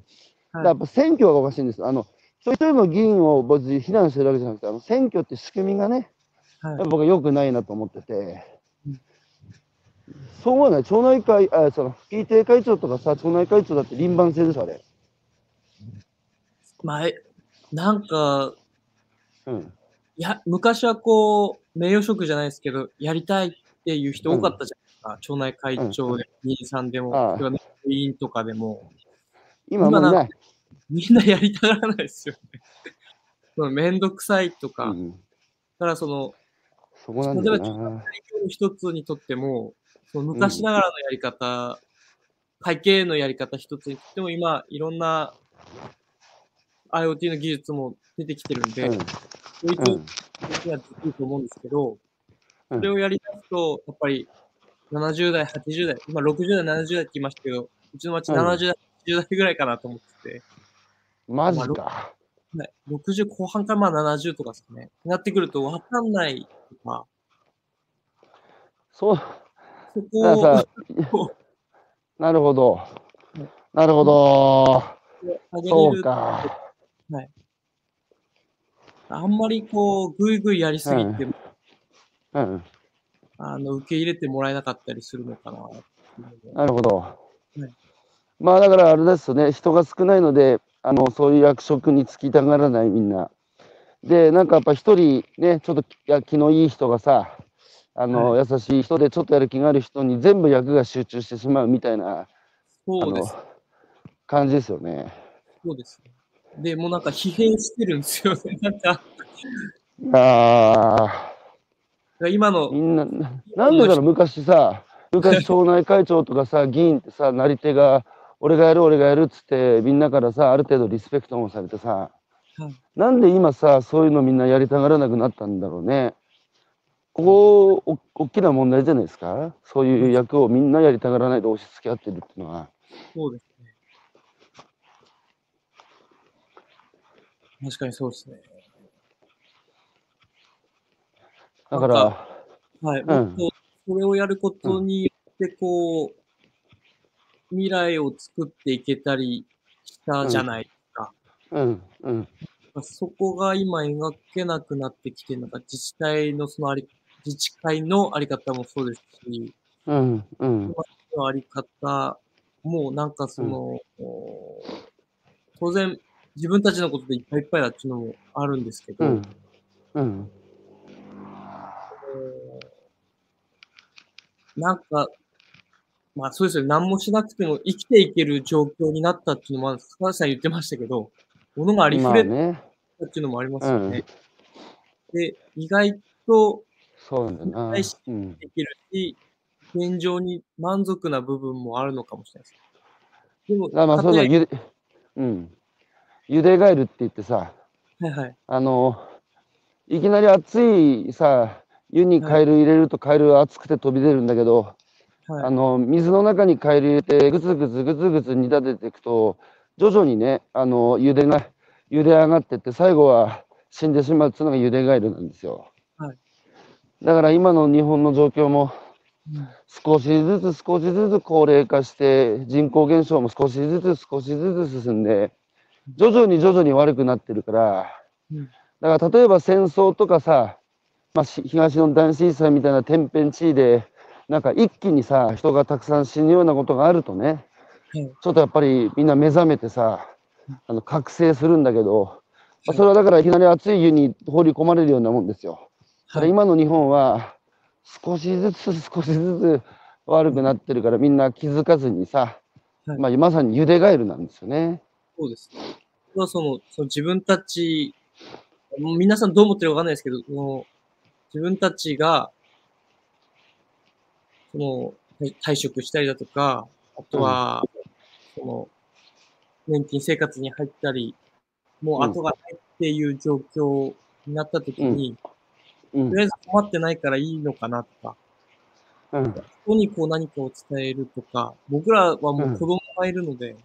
だからやっぱ選挙がおかしいんです。あの一人一人の議員を別に非難してるわけじゃなくて、あの選挙って仕組みがね、僕は良くないなと思ってて。そう思わない、町内会、あ、その ピーティーエー 会長とかさ、町内会長だって輪番制でしょ、あれ。まあ、なんか、うん、いや昔はこう、名誉職じゃないですけど、やりたいっていう人多かったじゃないですか、うん、町内会長で、議員さんでも、委員とかでも。今もうない。みんなやりたがらないですよね。そのめんどくさいとか。うん、だからその、そこなんだよな。例えば、町内会長の一つにとっても、昔ながらのやり方、会計のやり方一つにとっても今、いろんな IoT の技術も出てきてるんで、そういうときはできると思うんですけど、それをやりだすと、やっぱりななじゅう代、はちじゅう代、今ろくじゅう代、ななじゅう代って言いましたけど、うちの町ななじゅう代、はちじゅう代ぐらいかなと思ってて。マジか。ろくじゅうこう半からまあななじゅうとかですね。なってくるとわかんないとか。そう。だからさ、なるほど、なるほど、そうか。はい、あんまりこう、ぐいぐいやりすぎて、うんうん、あの受け入れてもらえなかったりするのかな。なるほど。はい、まあだからあれですよね、人が少ないので、あのそういう役職に就きたがらない、みんな。で、なんかやっぱ一人、ね、ちょっとや気のいい人がさ、あの、はい、優しい人でちょっとやる気がある人に全部役が集中してしまうみたいな、そうです、あの感じですよね。そうです。でもうなんか疲弊してるんですよね。なんかああ。今のみんななんでだろう、昔さ、昔町内会長とかさ議員ってさ、なり手が俺がやる俺がやるっつってみんなからさある程度リスペクトもされてさ、はい、なんで今さそういうのみんなやりたがらなくなったんだろうね。ここ大きな問題じゃないですか。そういう役をみんなやりたがらないで押し付け合ってるっていうのは。そうですね。確かにそうですね。だから、はい、うん、これをやることによってこう、うん、未来を作っていけたりしたじゃないですか。うんうん。うん、そこが今描けなくなってきてるのが自治体のそのあり。自治会のあり方もそうですし、うんうん、のあり方もなんかその、うん、当然自分たちのことでいっぱいいっぱいだっていうのもあるんですけど、うんうん、なんか、まあそうですよね。何もしなくても生きていける状況になったっていうのも、高橋さん言ってましたけど、ものがありふれたっていうのもありますよね。まあね、うん、で、意外と、対して生きていけるし、うん、現状に満足な部分もあるのかもしれないです。でも、あまあそうだ、ゆで、うん。ゆでガエルって言ってさ、はいはい。あの、いきなり熱いさ、湯にカエル入れるとカエルは熱くて飛び出るんだけど、はい、あの水の中にカエル入れてグツグツグツグツ煮立てていくと徐々にね、あの茹でが茹で上がってって最後は死んでしまうっていうのがゆでガエルなんですよ、はい、だから今の日本の状況も少しずつ少しずつ高齢化して人口減少も少しずつ少しずつ進んで徐々に徐々に悪くなってるから、うん、だから例えば戦争とかさ、まあ、東日本大震災みたいな天変地異でなんか一気にさ人がたくさん死ぬようなことがあるとね、うん、ちょっとやっぱりみんな目覚めてさあの覚醒するんだけど、まあ、それはだからいきなり熱い湯に放り込まれるようなもんですよ。だから今の日本は少しずつ少しずつ悪くなってるからみんな気づかずにさ、まあ、まさにゆでガエルなんですよね。そうです、まあ、そのその自分たち皆さんどう思ってるかわかんないですけども自分たちが、その、退職したりだとか、あとは、うん、その、年金生活に入ったり、もう後がないっていう状況になったときに、うん、とりあえず困ってないからいいのかなとか、うん、人にこう何かを伝えるとか、僕らはもう子供がいるので、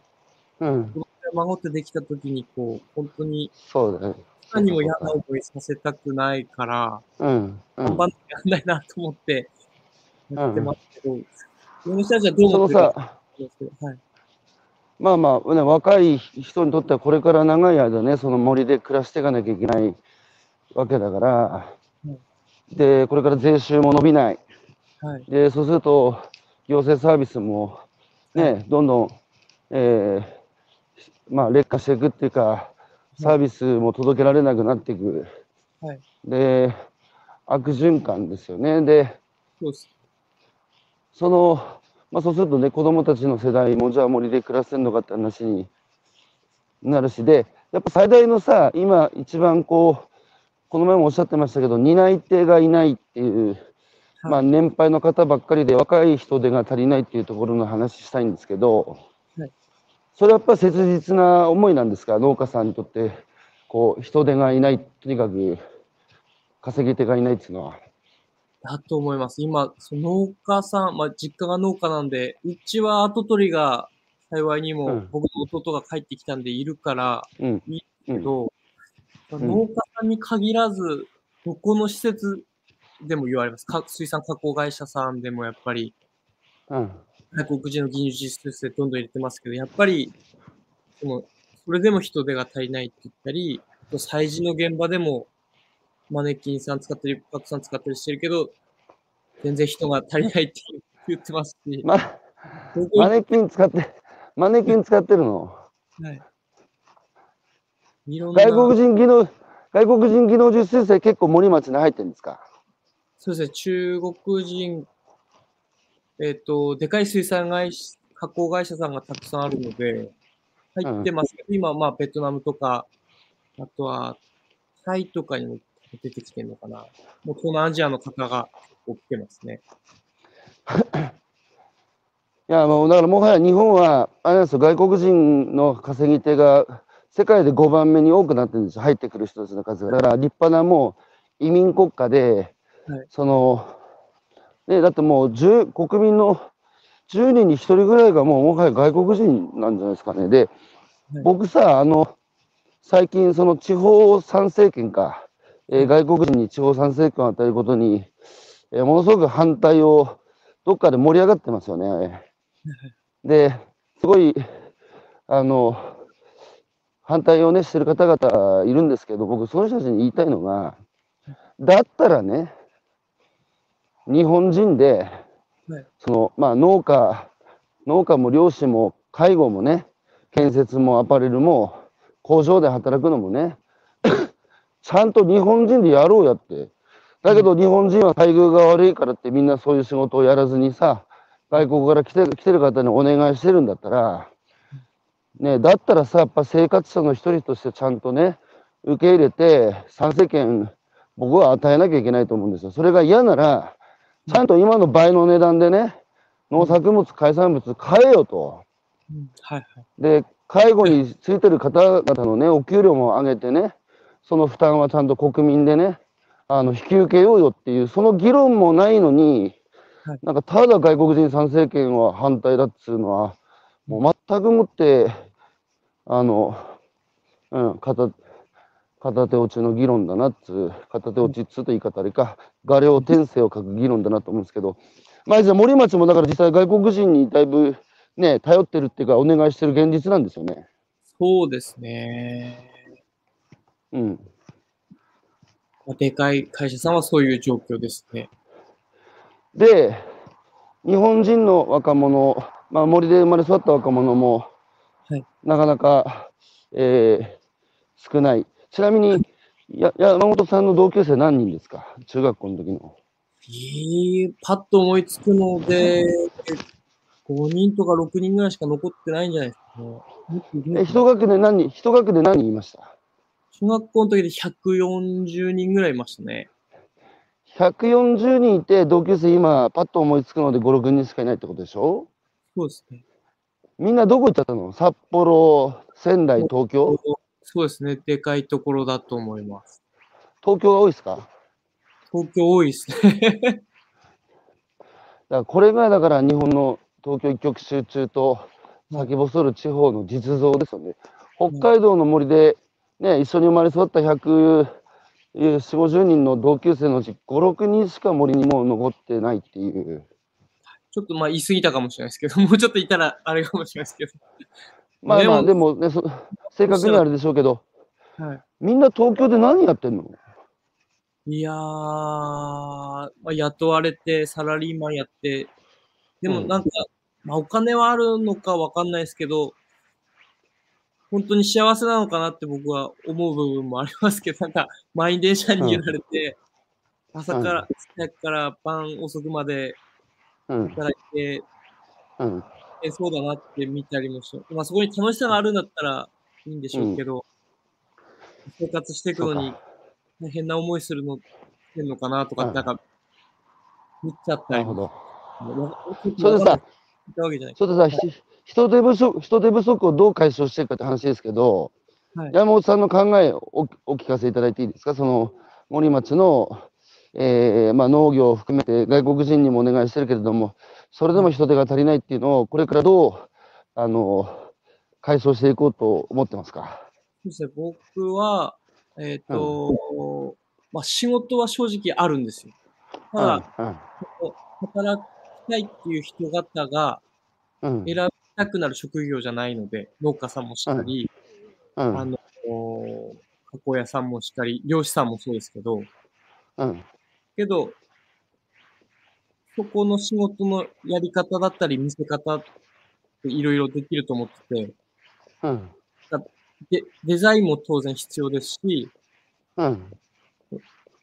うん、子供や孫ってできたときに、こう、本当に、そうだね。何も嫌な思いさせたくないから、うん。頑張ってやんないなと思って、やってますけど、その人たちはどう思ってるかですけど、はい。まあまあ、ね、若い人にとってはこれから長い間ね、その森で暮らしていかなきゃいけないわけだから、うん、で、これから税収も伸びない。はい、で、そうすると、行政サービスもね、はい、どんどん、えー、まあ、劣化していくっていうか、サービスも届けられなくなっていく、はい、で悪循環ですよね。で、そうです。その、まあ、そうするとね子どもたちの世代もじゃあ森で暮らせるのかって話になるしでやっぱ最大のさ今一番こうこの前もおっしゃってましたけど担い手がいないっていう、はい、まあ年配の方ばっかりで若い人手が足りないっていうところの話したいんですけど。それはやっぱり切実な思いなんですか、農家さんにとってこう人手がいない、とにかく稼ぎ手がいないっていうのは。だと思います。今、その農家さん、まあ、実家が農家なんで、うちは跡取りが幸いにも、うん、僕の弟が帰ってきたんでいるからいいけど、うんうん、農家さんに限らず、どこの施設でも言われます。か水産加工会社さんでもやっぱり。うん外国人の技術施設でどんどん入れてますけど、やっぱり、その、それでも人手が足りないって言ったり、催事の現場でも、マネキンさん使ったり、パックさん使ったりしてるけど、全然人が足りないって言ってますし。ま、マネキン使って、マネキン使ってるの？はい。いろんな外国人技能、外国人技能実習生結構森町に入ってるんですか？そうですね、中国人、えっと、でかい水産会社、加工会社さんがたくさんあるので、入ってますけど、うん、今、まあ、ベトナムとか、あとは、タイとかにも出てきてるのかな。もう、東南アジアの方が来てますね。いや、もう、だから、もはや日本は、あれなんですよ、外国人の稼ぎ手が、世界でごばんめに多くなってるんですよ、入ってくる人たちの数が。だから、立派なもう、移民国家で、はい、その、ね、だってもうじゅう国民のじゅうにんにひとりぐらいがもうもはや外国人なんじゃないですかね。で、僕さ、あの、最近その地方参政権か、えー、外国人に地方参政権を与えることに、えー、ものすごく反対をどっかで盛り上がってますよね。で、すごい、あの、反対をね、してる方々いるんですけど、僕その人たちに言いたいのが、だったらね、日本人で、そのまあ、農家、農家も漁師も介護もね、建設もアパレルも工場で働くのもね、ちゃんと日本人でやろうやって、だけど日本人は待遇が悪いからってみんなそういう仕事をやらずにさ、外国から来て、来てる方にお願いしてるんだったら、ね、だったらさ、やっぱ生活者の一人としてちゃんとね、受け入れて、参政権、僕は与えなきゃいけないと思うんですよ。それが嫌なら、ちゃんと今の倍の値段でね、農作物、海産物買えよと。で、介護についてる方々のね、お給料も上げてね、その負担はちゃんと国民でね、あの引き受けようよっていう、その議論もないのに、なんかただ外国人参政権は反対だっつうのは、もう全くもって、あの、うん、片、片手落ちの議論だなっつう、片手落ちっつうと言い方あれか、画量転生を書く議論だなと思うんですけど、まあ、じゃあ森町もだから実際外国人にだいぶね、頼ってるっていうか、お願いしてる現実なんですよね。そうですね。うん。でかい会社さんはそういう状況ですね。で、日本人の若者、まあ、森で生まれ育った若者も、はい、なかなか、えー、少ない。ちなみに、や山本さんの同級生何人ですか？中学校の時の。えー、パッと思いつくので、ごにんとかろくにんぐらいしか残ってないんじゃないですかね。え、一学年何人、一学で何人いました？中学校の時でひゃくよんじゅうにんぐらいいましたね。ひゃくよんじゅうにんいて、同級生今、パッと思いつくのでご、ろくにんしかいないってことでしょ？そうですね。みんなどこ行っちゃったの？札幌、仙台、東京？そうですね。でかいところだと思います。東京が多いですか？東京多いですね。だからこれがだから日本の東京一極集中と先細る地方の実像ですよね。北海道の森で、ね、一緒に生まれ育ったひゃくよんじゅう、ごじゅうにんの同級生のうちご、ろくにんしか森にもう残ってないっていう。ちょっとまあ言い過ぎたかもしれないですけど、もうちょっといたらあれかもしれないですけど。まあまあ、でもね、そ正確にはあれでしょうけど、はい、みんな東京で何やってんの？いやー、まあ、雇われて、サラリーマンやって、でもなんか、うん、まあ、お金はあるのかわかんないですけど、本当に幸せなのかなって僕は思う部分もありますけど、なんか、満員電車に揺られて、うん、朝から、早くから晩遅くまで働いて、うんうん、えそうだなって見たりもして、まあ、そこに楽しさがあるんだったらいいんでしょうけど、うん、生活していくのに大変な思いするのってんのかなとか、うん、なんか、見ちゃったり。なるほど。それでさ、それでさ、ひ人手不足、人手不足をどう解消していくかって話ですけど、はい、山本さんの考えを お, お聞かせいただいていいですか？その森町の、えーまあ、農業を含めて外国人にもお願いしてるけれども、それでも人手が足りないっていうのをこれからどうあの解消していこうと思ってますか？そうですね、僕は、えーとうん、まあ、仕事は正直あるんですよ。ただ、うんうん、働きたいっていう人方が選びたくなる職業じゃないので、農家さんもしたり、うんうん、あの加工屋さんもしたり、漁師さんもそうですけど、うん、けど、そこの仕事のやり方だったり、見せ方っていろいろできると思ってて、うん、でデザインも当然必要ですし、うん、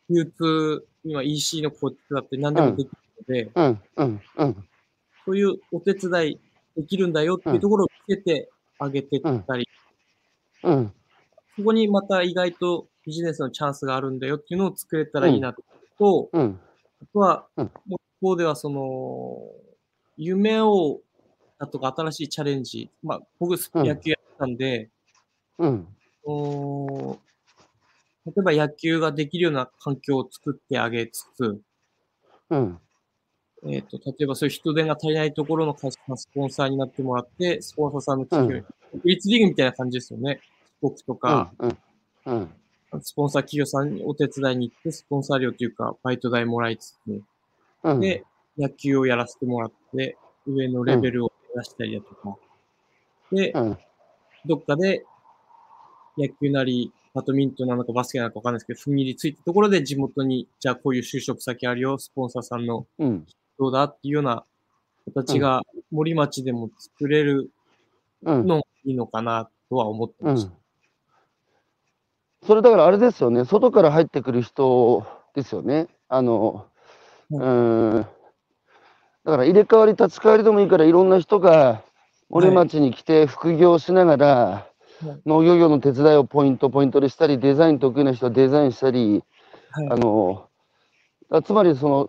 流通、今 イーシー の構築だって何でもできるので、そういうお手伝いできるんだよっていうところを見せてあげてたり、うんうん、そこにまた意外とビジネスのチャンスがあるんだよっていうのを作れたらいいなと、うんうん、あとは、うん、もう一方ではその、夢を、だとか新しいチャレンジ、まあ、僕、野球やったんで、うん、お例えば野球ができるような環境を作ってあげつつ、うん、えっと、例えばそういう人手が足りないところの会社のスポンサーになってもらって、スポンサーさんの企業に、うん、独立リーグみたいな感じですよね。僕とか、うんうんうんスポンサー企業さんにお手伝いに行って、スポンサー料というか、バイト代もらいつつ、うん、で、野球をやらせてもらって、上のレベルを目指したりだとか、うん、で、うん、どっかで、野球なり、バドミントンなのかバスケなのかわかんないですけど、踏み入りついたところで地元に、じゃあこういう就職先あるよ、スポンサーさんの、どうだっていうような形が、森町でも作れるのがいいのかな、とは思ってました。うんうんそれだからあれですよね、外から入ってくる人ですよね。あの、うん、だから入れ替わり立ち替わりでもいいから、いろんな人が森町に来て副業しながら農業業の手伝いをポイントポイントでしたり、デザイン得意な人はデザインしたり、はい、あのつまりその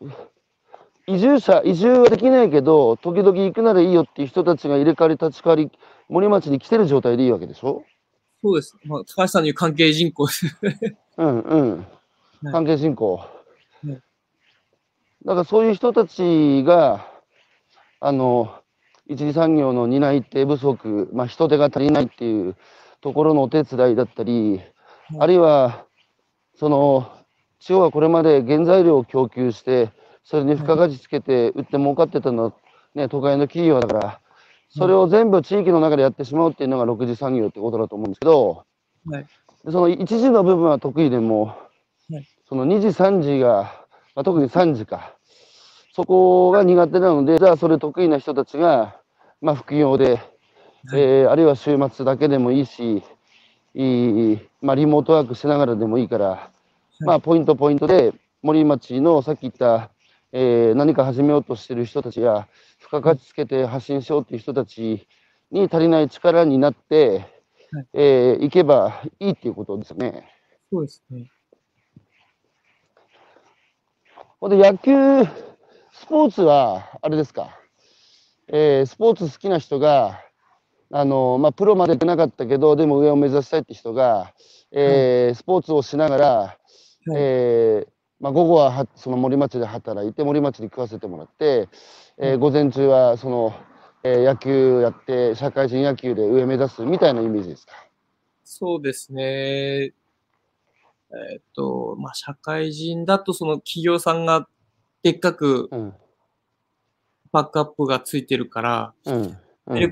移住者移住はできないけど時々行くならいいよっていう人たちが入れ替わり立ち替わり森町に来てる状態でいいわけでしょ。そうです、まあ、高橋さんのいう関係人口ですうんうん、はい、関係人口、はい、だからそういう人たちがあの一次産業の担い手不足、まあ、人手が足りないっていうところのお手伝いだったり、あるいはその地方はこれまで原材料を供給してそれに付加価値つけて売って儲かってたのは、ね、都会の企業だからそれを全部地域の中でやってしまうっていうのがろく次産業ってことだと思うんですけど、はい、そのいち次の部分は得意でも、はい、そのに次さん次が、まあ、特にさん次かそこが苦手なので、じゃあそれ得意な人たちがまあ、副業で、えー、あるいは週末だけでもいいし、いいまあ、リモートワークしながらでもいいから、まあ、ポイントポイントで森町のさっき言った、えー、何か始めようとしてる人たちや付加価値つけて発信しようっていう人たちに足りない力になって、はい、えー、いけばいいっていうことですよね。そうですね。ほんで野球スポーツはあれですか、えー、スポーツ好きな人があの、まあ、プロまで出なかったけどでも上を目指したいって人が、えー、スポーツをしながら、はい、えーまあ、午後は、はその森町で働いて森町に食わせてもらって、えー、午前中はその、えー、野球やって社会人野球で上目指すみたいなイメージですか。そうですね、えーっとまあ、社会人だとその企業さんがでっかく、うん、バックアップがついてるから、うんうん、で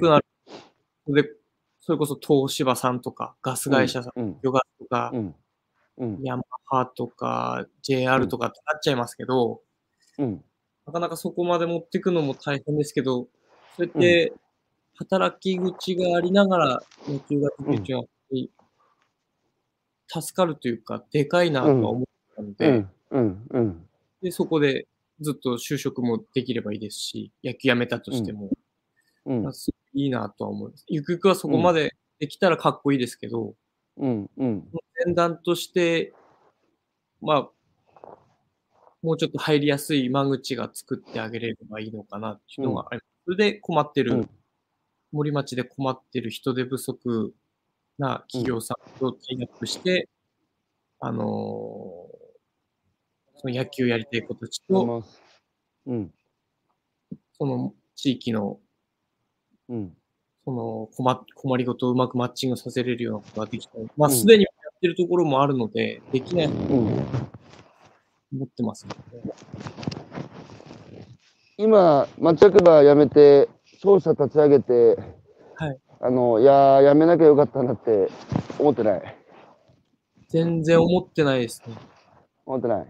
それこそ東芝さんとかガス会社さん、うん、ヨガとか、うんうん、ヤマハとか ジェイアール とかってなっちゃいますけど、うん、なかなかそこまで持っていくのも大変ですけど、そうやって働き口がありながら野球ができるっていうのは、うん、助かるというかでかいなとは思ったので、うんうんうんうん、でそこでずっと就職もできればいいですし、野球やめたとしても、うんまあ、すごいいいなとは思います。ゆくゆくはそこまでできたらかっこいいですけど、うんうん、前段として、まあ、もうちょっと入りやすい間口が作ってあげれればいいのかなっていうのがあります。うん、それで困ってる、うん、森町で困ってる人手不足な企業さんとタイアップして、うん、あのー、その野球やりたい子たちと、うん、その地域の、うん、その 困, 困りごとをうまくマッチングさせれるようなことができたり、まあ、すでにやってるところもあるので、できないと思ってます、ね、うん、今、町役場辞めて、商社立ち上げて、はい、あのいやー、辞めなきゃよかったなって思ってない。全然思ってないですね。思ってない。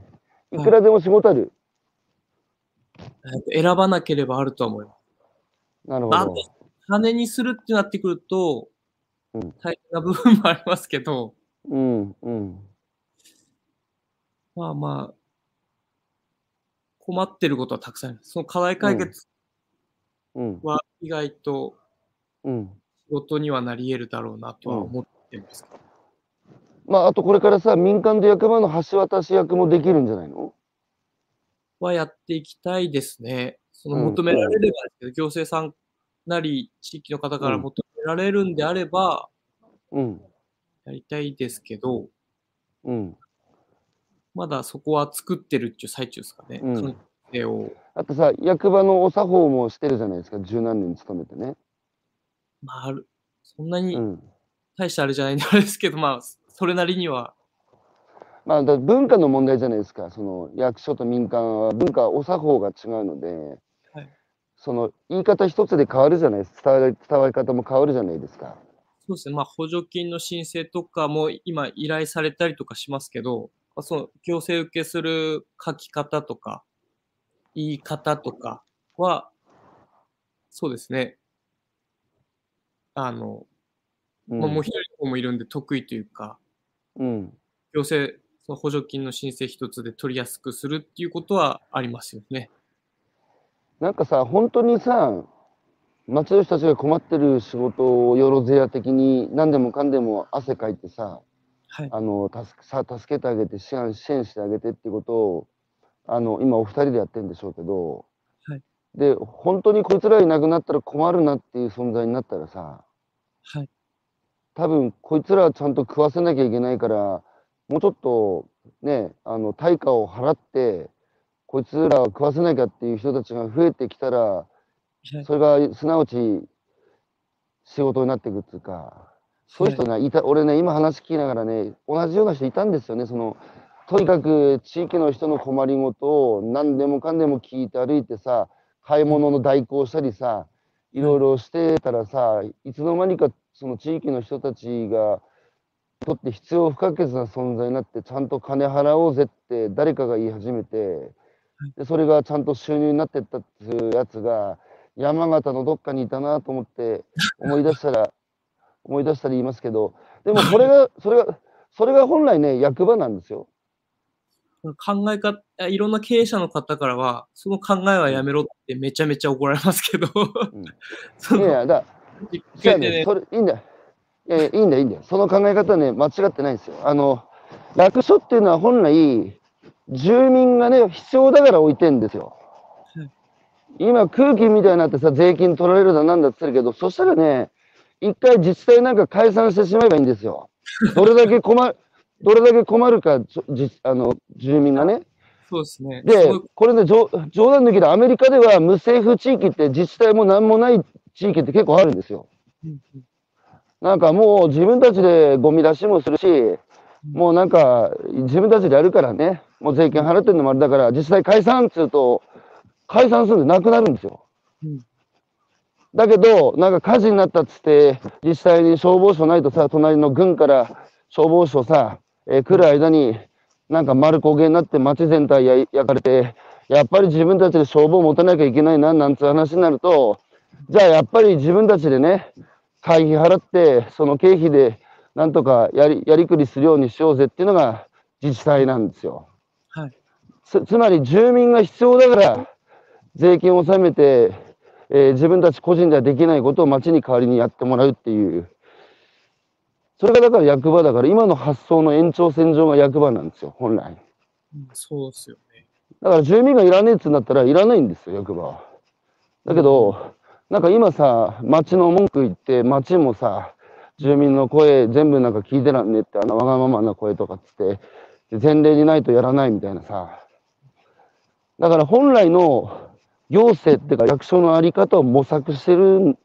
いくらでも仕事ある、はい、選ばなければあると思います。なるほど。金にするってなってくると、うん、大変な部分もありますけど、うんうん、まあまあ困ってることはたくさんあります。その課題解決は意外と仕事にはなり得るだろうなとは思ってますけど、うんうんうん、まあ、あとこれからさ、民間で役場の橋渡し役もできるんじゃないのはやっていきたいですね。その求められればですけど、うん、行政さんなり地域の方から求められるんであれば、うん、やりたいですけど、うん、まだそこは作ってるっていう最中ですかね、うん、あとさ、役場のお作法もしてるじゃないですか、十何年勤めてね。まあ、そんなに大したあれじゃないんですけど、まあそれなりには、まあ、だ文化の問題じゃないですか。その役所と民間は文化お作法が違うので、はい、その言い方一つで変わるじゃないですか。伝わり、伝わり方も変わるじゃないですか。そうですね、まあ、補助金の申請とかも今依頼されたりとかしますけど、まあ、その行政受けする書き方とか言い方とかはそうですね、あの、うん、まあ、もう一人もいるんで得意というか、うん、行政その補助金の申請一つで取りやすくするっていうことはありますよね。なんかさ、本当にさ、町の人たちが困ってる仕事をヨロゼア的に何でもかんでも汗かいてさ、はい、あの助さ助けてあげて支援してあげてっていうことをあの今お二人でやってるんでしょうけど、はい、で本当にこいつらいなくなったら困るなっていう存在になったらさ、はい、多分こいつらはちゃんと食わせなきゃいけないから、もうちょっとね、あの対価を払ってこいつらは食わせなきゃっていう人たちが増えてきたら、それがすなわち仕事になっていくっていうか、そういう人がいた。俺ね、今話聞きながらね、同じような人いたんですよね。そのとにかく地域の人の困りごとを何でもかんでも聞いて歩いてさ、買い物の代行したりさ、いろいろしてたらさ、いつの間にかその地域の人たちがとって必要不可欠な存在になって、ちゃんと金払おうぜって誰かが言い始めて、でそれがちゃんと収入になってったっていうやつが山形のどっかにいたなと思って思い出したら思い出したり言いますけど、でもこれがそれがそれが本来ね、役場なんですよ。考え方、いろんな経営者の方からはその考えはやめろってめちゃめちゃ怒られますけど、いやいやだ、いやね、それいいんだ、いやいいんだいいんだ、その考え方ね、間違ってないんですよ。あの役所っていうのは本来住民がね、必要だから置いてんですよ。今空気みたいになってさ、税金取られるだなんだって言ってるけど、そしたらね、一回自治体なんか解散してしまえばいいんですよ。どれだけ困る、どれだけ困るか、あの、住民がね。そうですね。で、これね、冗談抜きでアメリカでは無政府地域って自治体もなんもない地域って結構あるんですよ。なんかもう自分たちでゴミ出しもするし、もうなんか自分たちでやるからね、もう税金払ってるのもあれだから、自治体解散っていうと、解散するんでなくなるんですよ。うん、だけど、なんか火事になったっつって、自治体に消防署ないとさ、隣の軍から消防署さ、えー、来る間に、なんか丸焦げになって街全体や焼かれて、やっぱり自分たちで消防を持たなきゃいけないな、なんつう話になると、じゃあやっぱり自分たちでね、会費払って、その経費でなんとかやり、やりくりするようにしようぜっていうのが自治体なんですよ。はい、つ, つまり住民が必要だから、税金を納めて、えー、自分たち個人ではできないことを町に代わりにやってもらうっていう。それがだから役場だから、今の発想の延長線上が役場なんですよ、本来。うん、そうですよね。だから住民がいらねえってなったらいらないんですよ、役場は。だけど、なんか今さ、町の文句言って、町もさ、住民の声全部なんか聞いてらんねえって、あのわがままな声とかっつって、前例にないとやらないみたいなさ。だから本来の、行政っていうか役所のあり方を模索してるん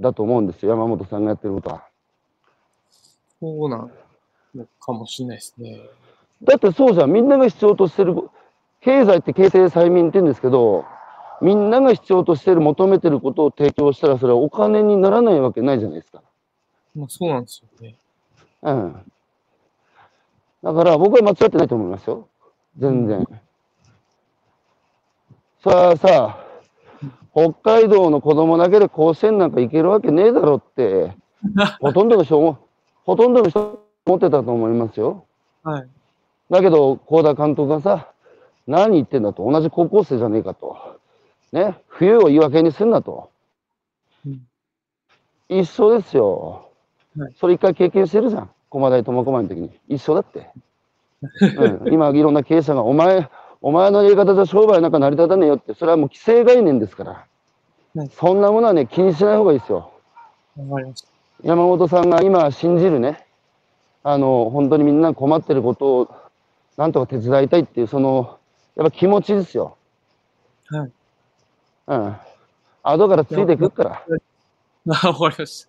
だと思うんですよ、山本さんがやってることは。そうなのかもしれないですね。だってそうじゃん、みんなが必要としてる、経済って経済催眠って言うんですけど、みんなが必要としてる、求めてることを提供したら、それはお金にならないわけないじゃないですか。まあそうなんですよね。うん。だから僕は間違ってないと思いますよ、全然。うん、それはさ、北海道の子供だけで甲子園なんか行けるわけねえだろって、ほとんどの人も、ほとんどの人思ってたと思いますよ。はい、だけど、高田監督がさ、何言ってんだと、同じ高校生じゃねえかと。ね、冬を言い訳にすんなと。うん、一緒ですよ。はい、それ一回経験してるじゃん、駒大苫小牧の時に。一緒だって。うん、今、いろんな経営者が、お前、お前の言い方じゃ商売なんか成り立たねえよって、それはもう既成概念ですから、ね、そんなものはね、気にしない方がいいですよ。わかりました。山本さんが今信じるね、あの、本当にみんな困ってることをなんとか手伝いたいっていう、その、やっぱ気持ちですよ。はい。うん。後からついてくるから。あ、わかりまし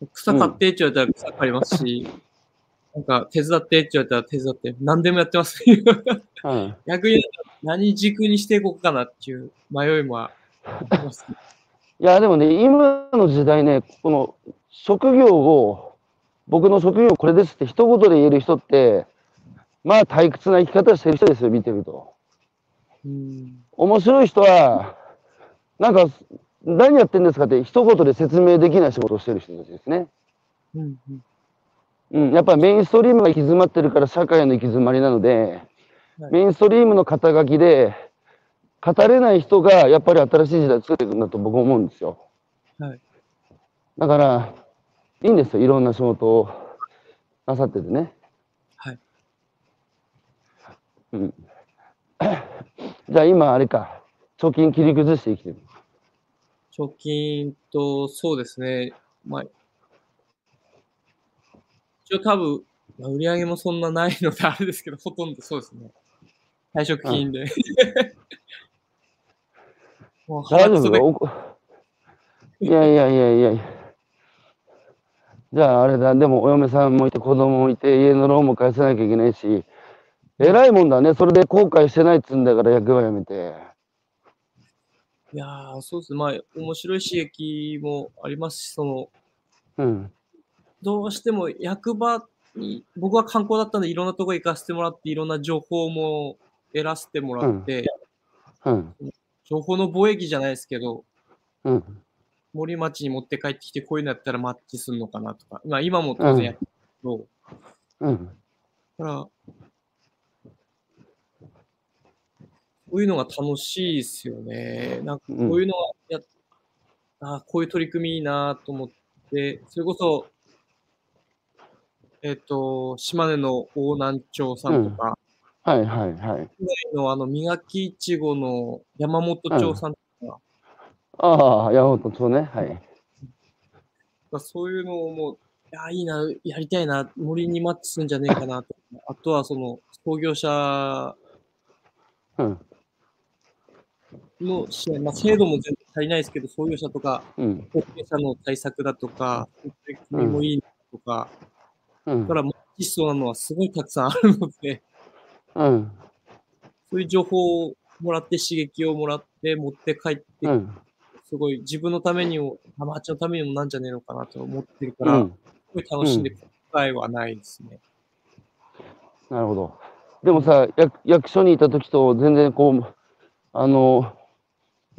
た。草買ってって言われたら草買いますし。うんなんか、手伝ってって言われたら手伝って、何でもやってますね。うん、逆に何軸にしていこうかなっていう迷いもあります、ね、いや、でもね、今の時代ね、この職業を、僕の職業これですって一言で言える人って、まあ退屈な生き方してる人ですよ、見てると。うん面白い人は、なんか、何やってんですかって一言で説明できない仕事をしてる人たちですね。うんうんうん、やっぱりメインストリームが行き詰まってるから社会の行き詰まりなので、はい、メインストリームの肩書きで語れない人がやっぱり新しい時代を作っていくんだと僕は思うんですよ。はい、だからいいんですよ、いろんな仕事をなさっててね。はい、うん、じゃあ今あれか、貯金切り崩して生きてる。貯金と、そうですね、まあ、一応多分、まあ、売り上げもそんなないのであれですけど、ほとんどそうですね。退職金で。もう大丈夫。いやいやいやいやいや。じゃああれだ、でもお嫁さんもいて子供もいて家のローンも返さなきゃいけないし、偉いもんだね。それで後悔してないっつうんだから役はやめて。いやー、そうですね。まあ、面白い刺激もありますし、その、うん、どうしても役場に、僕は観光だったんで、いろんなとこ行かせてもらって、いろんな情報も得らせてもらって、うんうん、情報の貿易じゃないですけど、うん、森町に持って帰ってきて、こういうのやったらマッチするのかなとか、まあ、今も当然やってるけど、うん、だから、こういうのが楽しいですよね。なんかこういうのはや、うん、あ、こういう取り組みいいなと思って、それこそ、えっと、島根の大南町さんとか、うん、はいはいはい。のあの、磨きいちごの山本町さんとか。うん、ああ、山本町ね。はい。そういうのをもう、いや、いいな、やりたいな、森にマッチするんじゃねえかなと。あとは、その、創業者、うん。の支援、まあ、制度も全然足りないですけど、創業者とか、うん、後継者の対策だとか、国もいいとか、うん、だから、マッチしそうなのはすごいたくさんあるので、うん、そういう情報をもらって、刺激をもらって、持って帰って、うん、すごい自分のためにも、マッチのためにもなんじゃねえのかなと思ってるから、うん、すごい楽しんで、後悔はないですね。うん、なるほど。でもさ、役、役所にいた時と全然こう、あの、